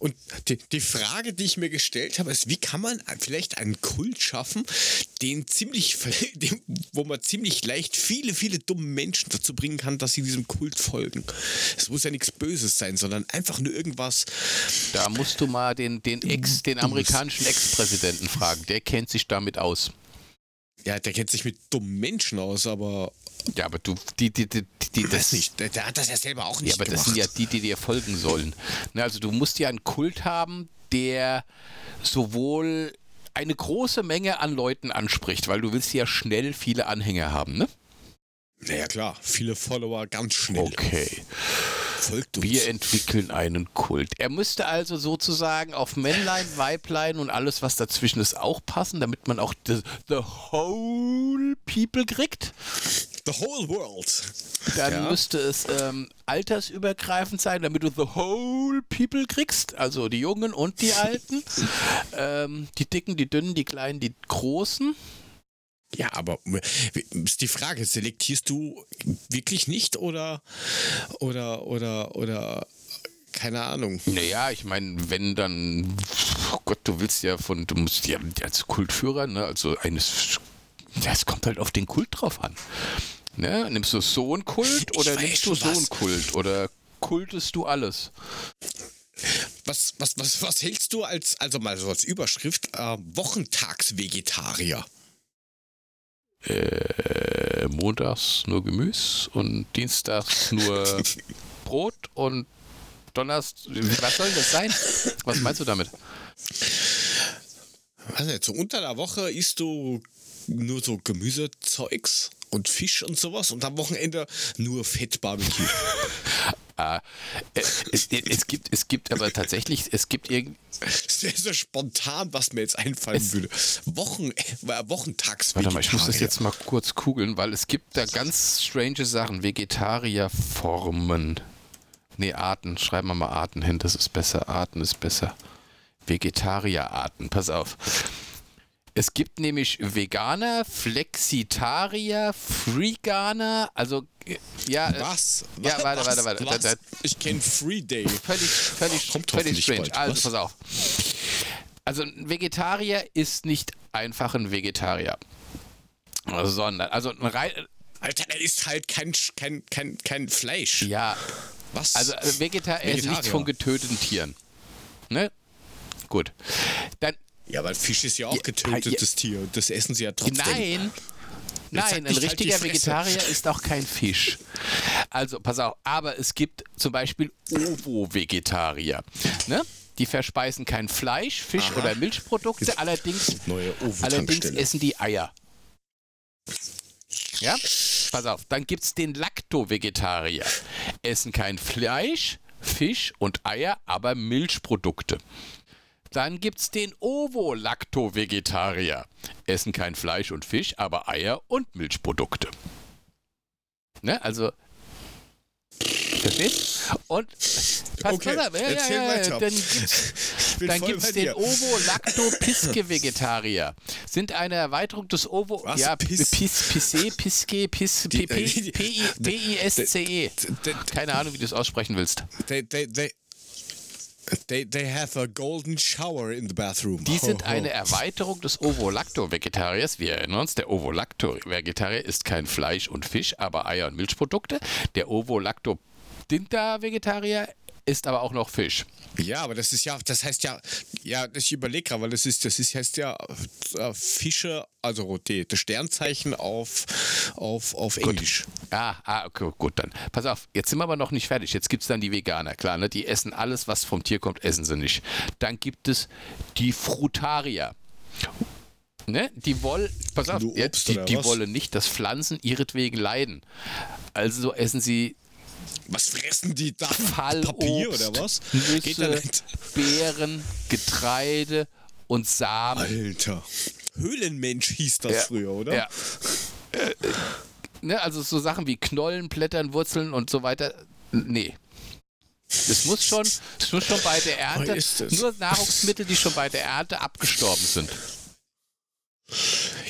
Und die, die Frage, die ich mir gestellt habe, ist, wie kann man vielleicht einen Kult schaffen, den ziemlich, den, wo man ziemlich leicht viele, viele dumme Menschen dazu bringen kann, dass sie diesem Kult folgen. Es muss ja nichts Böses sein, sondern einfach nur irgendwas. Da musst du mal den, den, Ex, den amerikanischen Ex-Präsidenten fragen. Der kennt sich damit aus. Ja, der kennt sich mit dummen Menschen aus, aber... Ja, aber du, die, die, die, die das, das nicht. Der hat das ja selber auch nicht gemacht. Ja, aber gemacht. Das sind ja die, die dir folgen sollen. Na, also du musst ja einen Kult haben, der sowohl eine große Menge an Leuten anspricht, weil du willst ja schnell viele Anhänger haben, ne? Naja, klar. Viele Follower ganz schnell. Okay. Folgt uns. Wir entwickeln einen Kult. Er müsste also sozusagen auf Männlein, Weiblein und alles, was dazwischen ist, auch passen, damit man auch the, the whole people kriegt. The whole world. Dann ja. müsste es ähm, altersübergreifend sein, damit du the whole people kriegst. Also die Jungen und die Alten. ähm, die Dicken, die Dünnen, die Kleinen, die Großen. Ja, aber ist die Frage, selektierst du wirklich nicht oder, oder, oder, oder, keine Ahnung. Naja, ich meine, wenn dann, oh Gott, du willst ja von, du musst ja als Kultführer, ne, also eines, das kommt halt auf den Kult drauf an. Ne? Nimmst du so einen Kult oder nimmst du so einen Kult oder kultest du alles? Was, was, was, was hältst du als, also mal so als Überschrift, äh, Wochentagsvegetarier? Äh, montags nur Gemüse und dienstags nur Brot und donnerstags. Was soll das sein? Was meinst du damit? Also jetzt so unter der Woche isst du nur so Gemüsezeugs und Fisch und sowas und am Wochenende nur Fettbarbecue. Ah, es, es, es, gibt, es gibt aber tatsächlich, es gibt irgend... Das wäre so spontan, was mir jetzt einfallen es würde. Wochen, äh, Wochentags. Warte mal, ich muss das jetzt mal kurz googeln, weil es gibt da ganz strange Sachen. Vegetarierformen. Ne, Arten. Schreiben wir mal Arten hin, das ist besser. Arten ist besser. Vegetarierarten, pass auf. Es gibt nämlich Veganer, Flexitarier, Freeganer, also ja. Was? Ja, warte, warte, warte. Was? Was? Ich kenne Free Day. Völlig, völlig, Kommt völlig strange. Bald. Also, was? Pass auf. Also ein Vegetarier ist nicht einfach ein Vegetarier, sondern also ein rein. Alter, er isst halt kein, kein, kein, kein Fleisch. Ja. Was? Also Vegetar- Vegetarier ist nichts von getöteten Tieren. Ne? Gut. Dann. Ja, weil Fisch ist ja auch getötetes ja, ja. Tier. Das essen sie ja trotzdem. Nein, nein, ein richtiger halt Vegetarier ist auch kein Fisch. Also, pass auf. Aber es gibt zum Beispiel Ovo-Vegetarier. Ne? Die verspeisen kein Fleisch, Fisch Aha. oder Milchprodukte. Allerdings, allerdings essen die Eier. Ja? Pass auf. Dann gibt es den Lacto-Vegetarier. Essen kein Fleisch, Fisch und Eier, aber Milchprodukte. Dann gibt's den Ovo-Lacto-Vegetarier. Essen kein Fleisch und Fisch, aber Eier und Milchprodukte. Ne, also... Verstehst? Und... Okay, ja, erzähl ja, ja, weiter. Dann gibt's, dann gibt's den Ovo-Lacto-Piske-Vegetarier. Sind eine Erweiterung des Ovo... Was? Ja, Pis... Pisse, Piske, Pis... P-I-S-C-E. Keine Ahnung, wie du es aussprechen willst. They, they have a golden shower in the bathroom. Die sind eine Erweiterung des Ovo-Lacto-Vegetariers. Wir erinnern uns, der Ovo-Lacto-Vegetarier isst kein Fleisch und Fisch, aber Eier und Milchprodukte. Der Ovo-Lacto-Dinta-Vegetarier isst aber auch noch Fisch. Ja, aber das ist ja, das heißt ja, ja, ich überlege gerade, weil das ist, das ist, heißt ja Fische, also das Sternzeichen auf, auf, auf Englisch. Gut. Ah, ah, okay, gut, dann. Pass auf, jetzt sind wir aber noch nicht fertig. Jetzt gibt es dann die Veganer, klar, ne? Die essen alles, was vom Tier kommt, essen sie nicht. Dann gibt es die Frutarier. Ne? Die, woll, pass auf, jetzt, die, die wollen nicht, dass Pflanzen ihretwegen leiden. Also essen sie. Was fressen die da? Papier oder was? Nüsse, Geht da nicht? Beeren, Getreide und Samen. Alter. Höhlenmensch hieß das ja. früher, oder? Ja. Äh, ne, also so Sachen wie Knollen, Blättern, Wurzeln und so weiter. Nee. Das muss schon, das muss schon bei der Ernte, nur Nahrungsmittel, die schon bei der Ernte abgestorben sind.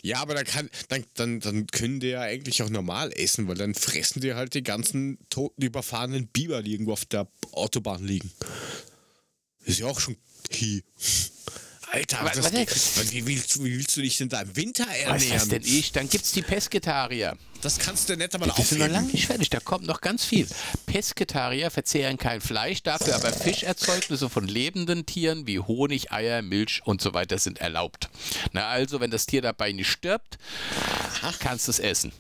Ja, aber dann, kann, dann, dann, dann können die ja eigentlich auch normal essen, weil dann fressen die halt die ganzen toten, überfahrenen Biber, die irgendwo auf der Autobahn liegen. Ist ja auch schon hi. Alter, was, was, was, wie, willst, wie willst du dich denn da im Winter ernähren? Was ist denn ich? Dann gibt's die Pesketarier. Das kannst du nicht einmal aufheben. Das ist noch lange nicht fertig, da kommt noch ganz viel. Pesketarier verzehren kein Fleisch, dafür aber Fischerzeugnisse von lebenden Tieren wie Honig, Eier, Milch und so weiter sind erlaubt. Na also, wenn das Tier dabei nicht stirbt, kannst du es essen.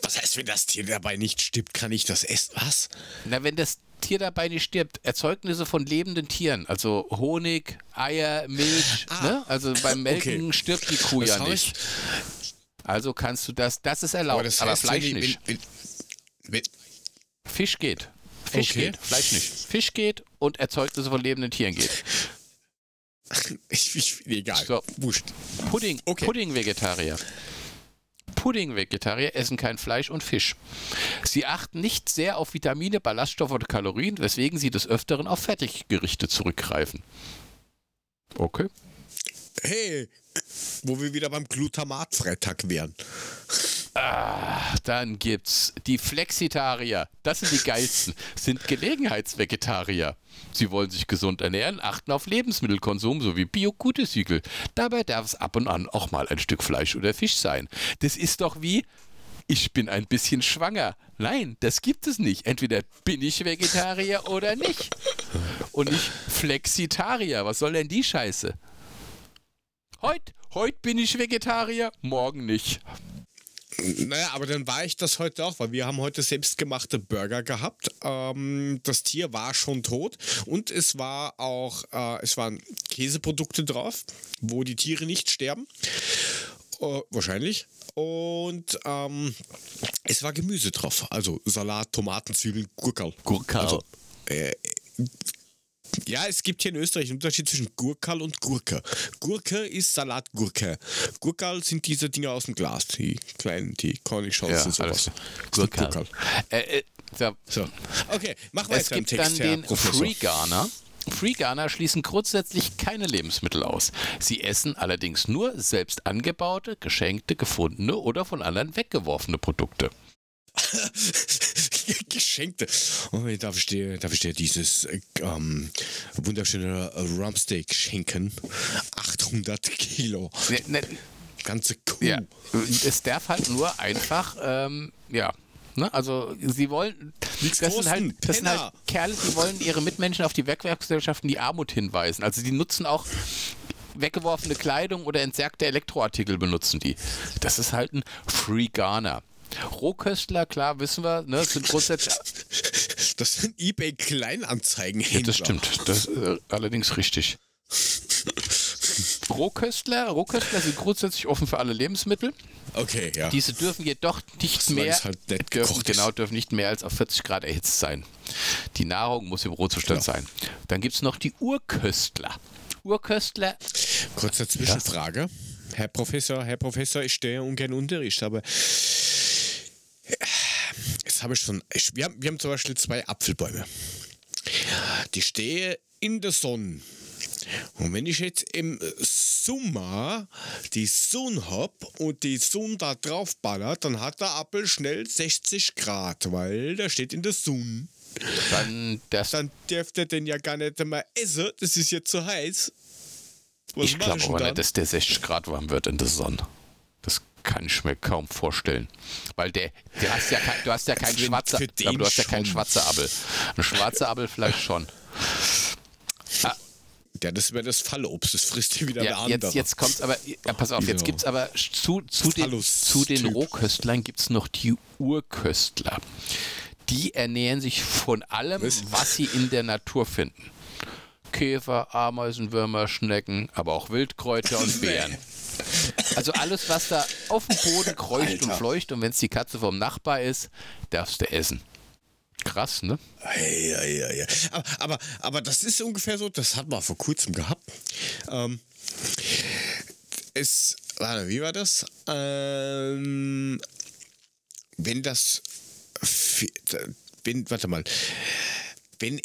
Was heißt, wenn das Tier dabei nicht stirbt, kann ich das essen? Was? Na, wenn das Tier dabei nicht stirbt, Erzeugnisse von lebenden Tieren, also Honig, Eier, Milch, ah, ne? Also beim Melken okay. stirbt die Kuh das ja nicht. Also kannst du das, das ist erlaubt, aber, das heißt, aber Fleisch wenn, nicht. Wenn, wenn, wenn Fisch geht. Fisch okay. geht, Fleisch nicht. Fisch geht und Erzeugnisse von lebenden Tieren geht. ich, ich, egal. So. Pudding, okay. Pudding-Vegetarier. Pudding-Vegetarier essen kein Fleisch und Fisch. Sie achten nicht sehr auf Vitamine, Ballaststoffe und Kalorien, weswegen sie des Öfteren auf Fertiggerichte zurückgreifen. Okay. Hey, wo wir wieder beim Glutamat-Freitag wären. Ah, dann gibt's die Flexitarier. Das sind die geilsten. Sind Gelegenheitsvegetarier. Sie wollen sich gesund ernähren, achten auf Lebensmittelkonsum sowie Bio-Gütesiegel. Dabei darf es ab und an auch mal ein Stück Fleisch oder Fisch sein. Das ist doch wie, ich bin ein bisschen schwanger. Nein, das gibt es nicht. Entweder bin ich Vegetarier oder nicht. Und nicht Flexitarier. Was soll denn die Scheiße? Heut, heut bin ich Vegetarier, morgen nicht. Naja, aber dann war ich das heute auch, weil wir haben heute selbstgemachte Burger gehabt. Ähm, das Tier war schon tot und es war auch, äh, es waren Käseprodukte drauf, wo die Tiere nicht sterben. Äh, wahrscheinlich. Und ähm, es war Gemüse drauf. Also Salat, Tomaten, Zwiebeln, Gurkerl. Gurkerl. Also, äh, ja, es gibt hier in Österreich einen Unterschied zwischen Gurkerl und Gurke. Gurke ist Salatgurke. Gurkerl sind diese Dinger aus dem Glas, die kleinen, die Cornichons ja, und sowas. Gurkerl. Gurkerl. Äh, äh, so. So. Okay, mach weiter im Text, Herr Professor. Es gibt dann den Freegarner. Freegarner schließen grundsätzlich keine Lebensmittel aus. Sie essen allerdings nur selbst angebaute, geschenkte, gefundene oder von anderen weggeworfene Produkte. Geschenkte. Oh, darf ich dir, darf ich dir dieses ähm, wunderschöne Rumpsteak schenken? achthundert Kilo. Ne, ne, ganze Kuh. Ja. Es darf halt nur einfach, ähm, ja, ne? Also sie wollen, das sind, halt, das sind halt Kerle, die wollen ihre Mitmenschen auf die Wegwerfgesellschaften, die Armut hinweisen. Also die nutzen auch weggeworfene Kleidung oder entsärgte Elektroartikel benutzen die. Das ist halt ein Freegarner. Rohköstler, klar, wissen wir, ne, sind grundsätzlich... Das sind eBay-Kleinanzeigenhändler. Ja, das stimmt, das ist äh, allerdings richtig. Rohköstler, Rohköstler sind grundsätzlich offen für alle Lebensmittel. Okay, ja. Diese dürfen jedoch nicht das mehr, halt dürfen, genau, dürfen nicht mehr als auf vierzig Grad erhitzt sein. Die Nahrung muss im Rohzustand genau. sein. Dann gibt es noch die Urköstler. Urköstler... Kurze Zwischenfrage. Ja. Herr Professor, Herr Professor, ich stehe ungern Unterricht, aber... Jetzt habe ich schon. Ich, wir, haben, wir haben zum Beispiel zwei Apfelbäume. Die stehen in der Sonne. Und wenn ich jetzt im Sommer die Sonne habe und die Sonne da drauf ballert, dann hat der Apfel schnell sechzig Grad, weil der steht in der Sonne. Dann, dann dürfte den ja gar nicht mehr essen. Das ist ja zu heiß. Was ich glaube aber nicht, dass der sechzig Grad warm wird in der Sonne. Das kann ich mir kaum vorstellen. Weil der, der hast ja kein, du hast ja keinen schwarzen Abel. Du hast ja keinen schwarzen Abel. Ein schwarzer Abel vielleicht schon. Ah. Ja, das wäre das Fallobst. Das frisst dir wieder ja, der andere. Jetzt, jetzt kommt aber, ja, pass auf, jetzt ja. gibt es aber zu, zu den, zu den Rohköstlern gibt es noch die Urköstler. Die ernähren sich von allem, was? was sie in der Natur finden. Käfer, Ameisen, Würmer, Schnecken, aber auch Wildkräuter und Beeren. Also alles, was da auf dem Boden kreucht Alter. und fleucht und wenn es die Katze vom Nachbar ist, darfst du essen. Krass, ne? Ja, ja, ja. Aber, aber, aber das ist ungefähr so, das hatten wir vor kurzem gehabt. Ähm, es, wie war das? Ähm, wenn das... Wenn, warte mal. Wenn...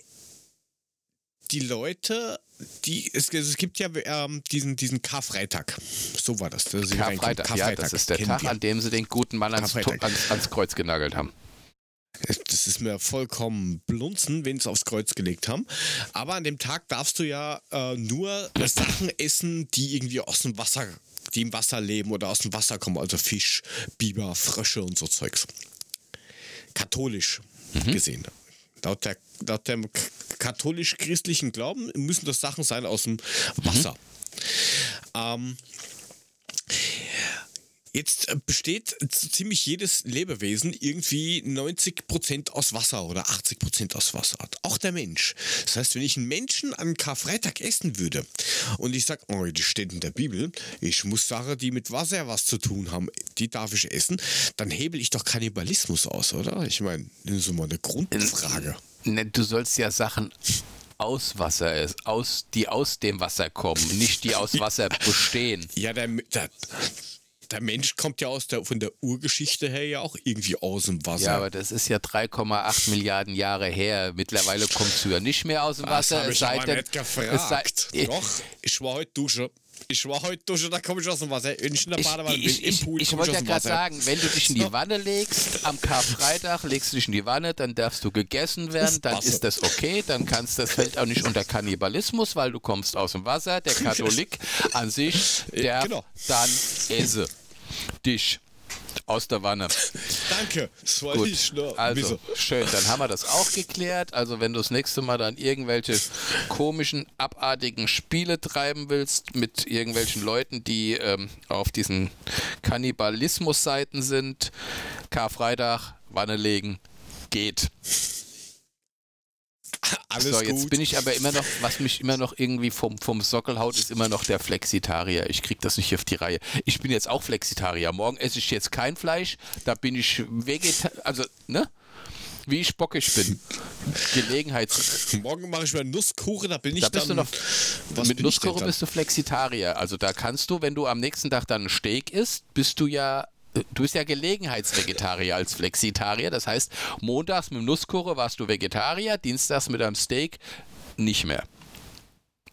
die Leute, die es, es gibt ja ähm, diesen, diesen Karfreitag. So war das. das Karfreitag, Karfreitag, ja, das ist der Tag, wir. an dem sie den guten Mann ans, ans, ans Kreuz genagelt haben. Das ist mir vollkommen blunzen, wenn sie aufs Kreuz gelegt haben. Aber an dem Tag darfst du ja äh, nur Sachen essen, die irgendwie aus dem Wasser, die im Wasser leben oder aus dem Wasser kommen. Also Fisch, Biber, Frösche und so Zeugs. Katholisch mhm. gesehen. Laut, der, laut dem katholisch-christlichen Glauben müssen das Sachen sein aus dem Wasser. Mhm. Ähm... Jetzt besteht ziemlich jedes Lebewesen irgendwie neunzig Prozent aus Wasser oder achtzig Prozent aus Wasser. Auch der Mensch. Das heißt, wenn ich einen Menschen an Karfreitag essen würde und ich sage, oh, das steht in der Bibel, ich muss Sachen, die mit Wasser was zu tun haben, die darf ich essen, dann hebel ich doch Kannibalismus aus, oder? Ich meine, das ist immer eine Grundfrage. Ne, du sollst ja Sachen... aus Wasser ist, aus, die aus dem Wasser kommen, nicht die aus Wasser bestehen. Ja, der, der, der Mensch kommt ja aus der, von der Urgeschichte her ja auch irgendwie aus dem Wasser. Ja, aber das ist ja drei Komma acht Milliarden Jahre her. Mittlerweile kommst du ja nicht mehr aus dem Wasser. Das habe ich aber nicht gefragt. Sei, Doch, ich war heute duschen. Ich war heute duschen, da komme ich aus dem Wasser. Wenn ich in der Badewanne bin, im Pool, ich, ich, ich wollte ja gerade sagen, wenn du dich in die Wanne legst, am Karfreitag legst du dich in die Wanne, dann darfst du gegessen werden, dann ist das okay, dann kannst das fällt auch nicht unter Kannibalismus, weil du kommst aus dem Wasser. Der Katholik an sich, der genau. dann esse dich aus der Wanne. Danke, das war ich noch. Also, schön, dann haben wir das auch geklärt. Also, wenn du das nächste Mal dann irgendwelche komischen, abartigen Spiele treiben willst mit irgendwelchen Leuten, die ähm, auf diesen Kannibalismus-Seiten sind, Karfreitag, Wanne legen, geht. Alles so, jetzt gut. bin ich aber immer noch, was mich immer noch irgendwie vom, vom Sockel haut, ist immer noch der Flexitarier. Ich krieg das nicht auf die Reihe. Ich bin jetzt auch Flexitarier. Morgen esse ich jetzt kein Fleisch, da bin ich Vegetarier, also, ne? Wie ich bockig bin. Gelegenheits. Morgen mache ich mal Nusskuchen, da bin ich da bist dann... Du noch, was mit Nusskuchen bist du Flexitarier. Also da kannst du, wenn du am nächsten Tag dann ein Steak isst, bist du ja... Du bist ja Gelegenheitsvegetarier als Flexitarier, das heißt, montags mit dem Nusskuchen warst du Vegetarier, dienstags mit einem Steak nicht mehr.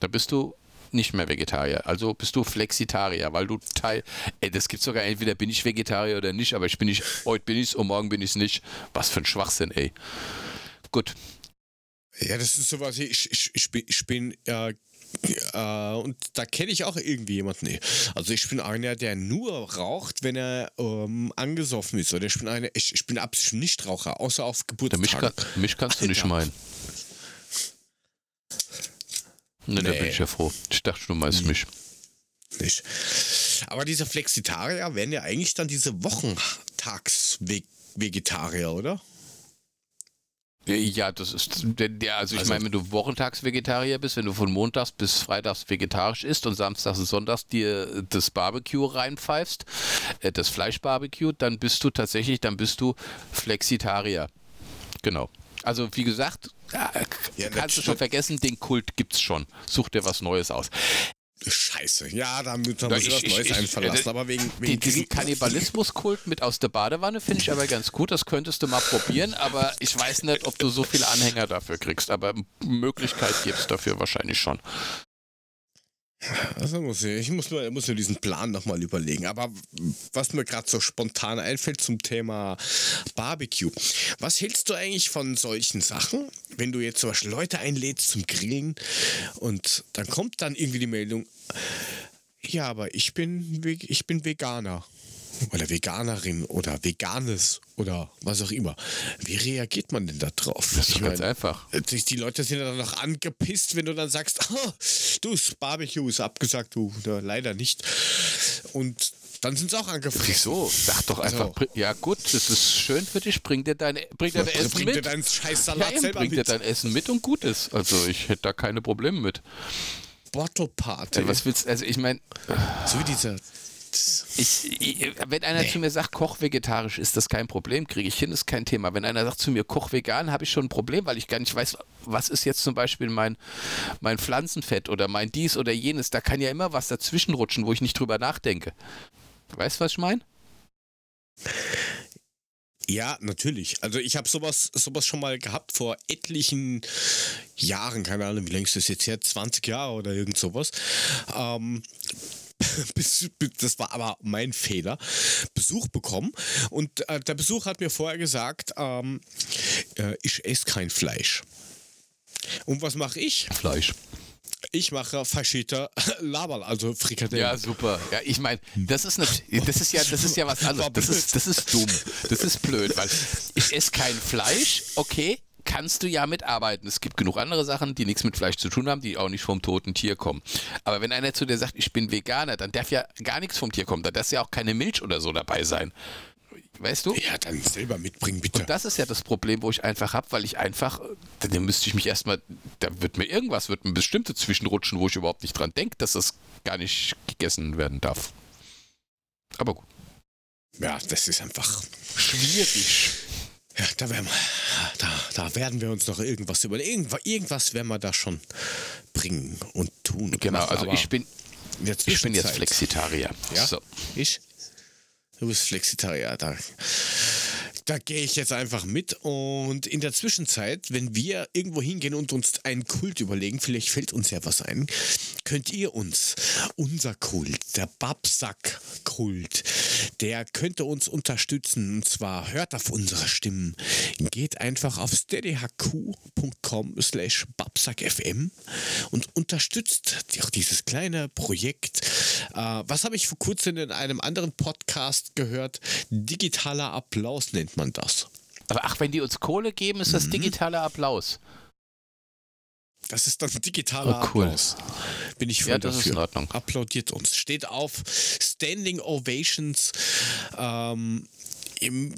Da bist du nicht mehr Vegetarier, also bist du Flexitarier, weil du Teil... Ey, das gibt sogar, entweder bin ich Vegetarier oder nicht, aber ich bin nicht, heute bin ich es und morgen bin ich es nicht. Was für ein Schwachsinn, ey. Gut. Ja, das ist sowas, ich, ich, ich bin... Ich bin äh Ja, und da kenne ich auch irgendwie jemanden. Nee. Also ich bin einer, der nur raucht, wenn er ähm, angesoffen ist. Oder ich bin einer, ich, ich bin absolut Nichtraucher, außer auf Geburtstagen. Ja, mich, kann, mich kannst du nicht meinen. Ne, nee. Da bin ich ja froh. Ich dachte, du meinst nee. mich. Nicht. Aber diese Flexitarier wären ja eigentlich dann diese Wochentags-Vegetarier, oder? Ja, das ist, ja, also ich also, meine, wenn du wochentags Vegetarier bist, wenn du von montags bis freitags vegetarisch isst und samstags und sonntags dir das Barbecue reinpfeifst, das Fleischbarbecue, dann bist du tatsächlich, dann bist du Flexitarier. Genau. Also wie gesagt, ja, kannst du schon vergessen, den Kult gibt's schon. Such dir was Neues aus. Scheiße, ja, da müssen wir was Neues einfallen lassen. Aber wegen, wegen die, diesen Kannibalismuskult mit aus der Badewanne finde ich aber ganz gut. Das könntest du mal probieren, aber ich weiß nicht, ob du so viele Anhänger dafür kriegst. Aber Möglichkeit gibt es dafür wahrscheinlich schon. Also muss ich, ich muss mir, muss mir diesen Plan nochmal überlegen. Aber was mir gerade so spontan einfällt zum Thema Barbecue. Was hältst du eigentlich von solchen Sachen, wenn du jetzt zum Beispiel Leute einlädst zum Grillen und dann kommt dann irgendwie die Meldung, ja, aber ich bin, ich bin Veganer oder Veganerin oder Veganes oder was auch immer. Wie reagiert man denn da drauf? Das ist doch ganz einfach. Die Leute sind dann noch angepisst, wenn du dann sagst, oh, du, das Barbecue ist abgesagt, du, na, leider nicht. Und dann sind sie auch angefressen. Wieso? Sag doch einfach, also, ja gut, das ist schön für dich, bring dir dein, bring dir dein Essen bring mit. Bring dir deinen scheiß Salat ja, selber bring mit. Bring dir dein Essen mit und gut ist. Also ich hätte da keine Probleme mit. Bottle Party. Ja, was willst du, also ich meine... So wie dieser... Ich, ich, wenn einer nee. zu mir sagt, koch vegetarisch, ist das kein Problem, kriege ich hin, ist kein Thema. Wenn einer sagt zu mir, koch vegan, habe ich schon ein Problem, weil ich gar nicht weiß, was ist jetzt zum Beispiel mein, mein Pflanzenfett oder mein dies oder jenes. Da kann ja immer was dazwischen rutschen, wo ich nicht drüber nachdenke. Weißt du, was ich meine? Ja, natürlich. Also ich habe sowas, sowas schon mal gehabt vor etlichen Jahren, keine Ahnung, wie lange ist das jetzt her, zwanzig Jahre oder irgend sowas. Ähm, das war aber mein Fehler. Besuch bekommen und äh, der Besuch hat mir vorher gesagt, ähm, äh, ich esse kein Fleisch. Und was mache ich? Fleisch. Ich mache Faschita Laberl, also Frikadellen. Ja, super. Ja, ich meine, das ist eine, das ist ja, das ist ja was anderes. Das ist, das ist dumm. Das ist blöd, weil ich esse kein Fleisch, okay, kannst du ja mitarbeiten. Es gibt genug andere Sachen, die nichts mit Fleisch zu tun haben, die auch nicht vom toten Tier kommen. Aber wenn einer zu dir sagt, ich bin Veganer, dann darf ja gar nichts vom Tier kommen. Da darf ja auch keine Milch oder so dabei sein. Weißt du? Ja, dann selber mitbringen, bitte. Und das ist ja das Problem, wo ich einfach habe, weil ich einfach, da müsste ich mich erstmal, da wird mir irgendwas, wird mir bestimmte Zwischenrutschen, wo ich überhaupt nicht dran denke, dass das gar nicht gegessen werden darf. Aber gut. Ja, das ist einfach schwierig. Ja, da werden wir, da, da werden wir uns noch irgendwas überlegen. Irgendwas werden wir da schon bringen und tun. Genau, machen. Also aber ich bin, ich bin jetzt Flexitarier. Ja? So. Ich? Du bist Flexitarier, da, da gehe ich jetzt einfach mit und in der Zwischenzeit, wenn wir irgendwo hingehen und uns einen Kult überlegen, vielleicht fällt uns ja was ein, könnt ihr uns, unser Kult, der Babsack-Kult, der könnte uns unterstützen und zwar hört auf unsere Stimmen, geht einfach auf steadyhq punkt com slash babsack punkt f m und unterstützt dieses kleine Projekt. Äh, was habe ich vor kurzem in einem anderen Podcast gehört, digitaler Applaus nennt man das. Aber ach, wenn die uns Kohle geben, ist das mhm. digitaler Applaus. Das ist dann digitaler oh, cool. Applaus. Bin ich froh ja, das dafür. Ist in Ordnung. Applaudiert uns. Steht auf Standing Ovations. Ähm, ihr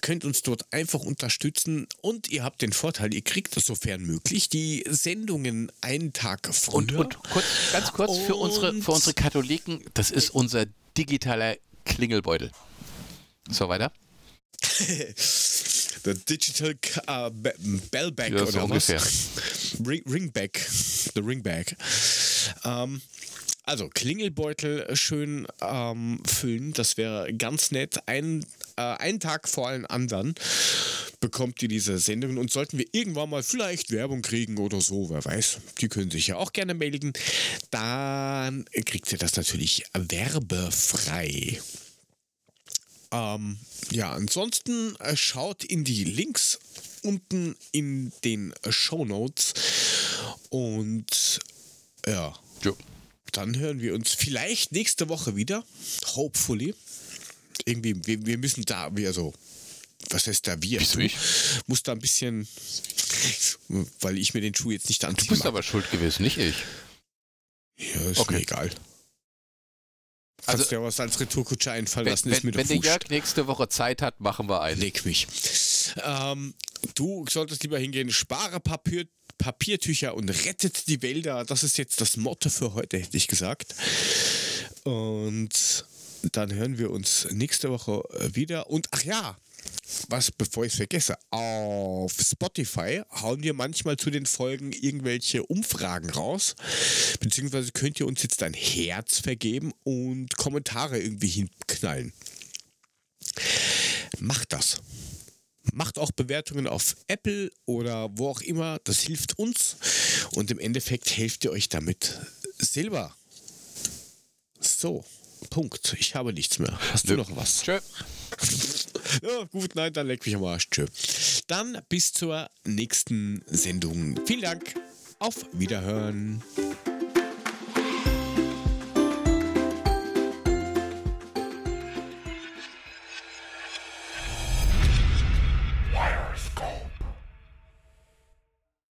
könnt uns dort einfach unterstützen und ihr habt den Vorteil, ihr kriegt sofern möglich die Sendungen einen Tag früher. Und, und kurz, ganz kurz und für unsere für unsere Katholiken, das ist unser digitaler Klingelbeutel. So, weiter. The Digital uh, Bellback ja, oder ungefähr. Was? Ring, Ringback. The Ringback. Ähm, also, Klingelbeutel schön ähm, füllen, das wäre ganz nett. Ein, äh, einen Tag vor allen anderen bekommt ihr diese Sendungen und sollten wir irgendwann mal vielleicht Werbung kriegen oder so, wer weiß, die können sich ja auch gerne melden, dann kriegt ihr das natürlich werbefrei. Ähm, ja, ansonsten schaut in die Links unten in den Shownotes und ja, ja, dann hören wir uns vielleicht nächste Woche wieder, hopefully. Irgendwie, wir, wir müssen da, wir so... Was heißt da wir? Bist du ich? Muss da ein bisschen, weil ich mir den Schuh jetzt nicht anziehe. Du bist mag. Aber schuld gewesen, nicht ich. Ja, ist okay. Mir egal. Kannst also, dir was als Retourkutsche einfallen wenn, lassen, ist wenn, mir Wenn der Jörg nächste Woche Zeit hat, machen wir einen. Leg mich. Ähm, du solltest lieber hingehen, spare Papier, Papiertücher und rettet die Wälder. Das ist jetzt das Motto für heute, hätte ich gesagt. Und dann hören wir uns nächste Woche wieder. Und ach ja, was, bevor ich es vergesse, auf Spotify hauen wir manchmal zu den Folgen irgendwelche Umfragen raus, beziehungsweise könnt ihr uns jetzt ein Herz vergeben und Kommentare irgendwie hinknallen. Macht das. Macht auch Bewertungen auf Apple oder wo auch immer, das hilft uns und im Endeffekt helft ihr euch damit selber. So, Punkt. Ich habe nichts mehr. Hast du noch was? Tschö. Ja, gut, nein, dann leck mich am Arsch. Tschö. Dann bis zur nächsten Sendung. Vielen Dank. Auf Wiederhören.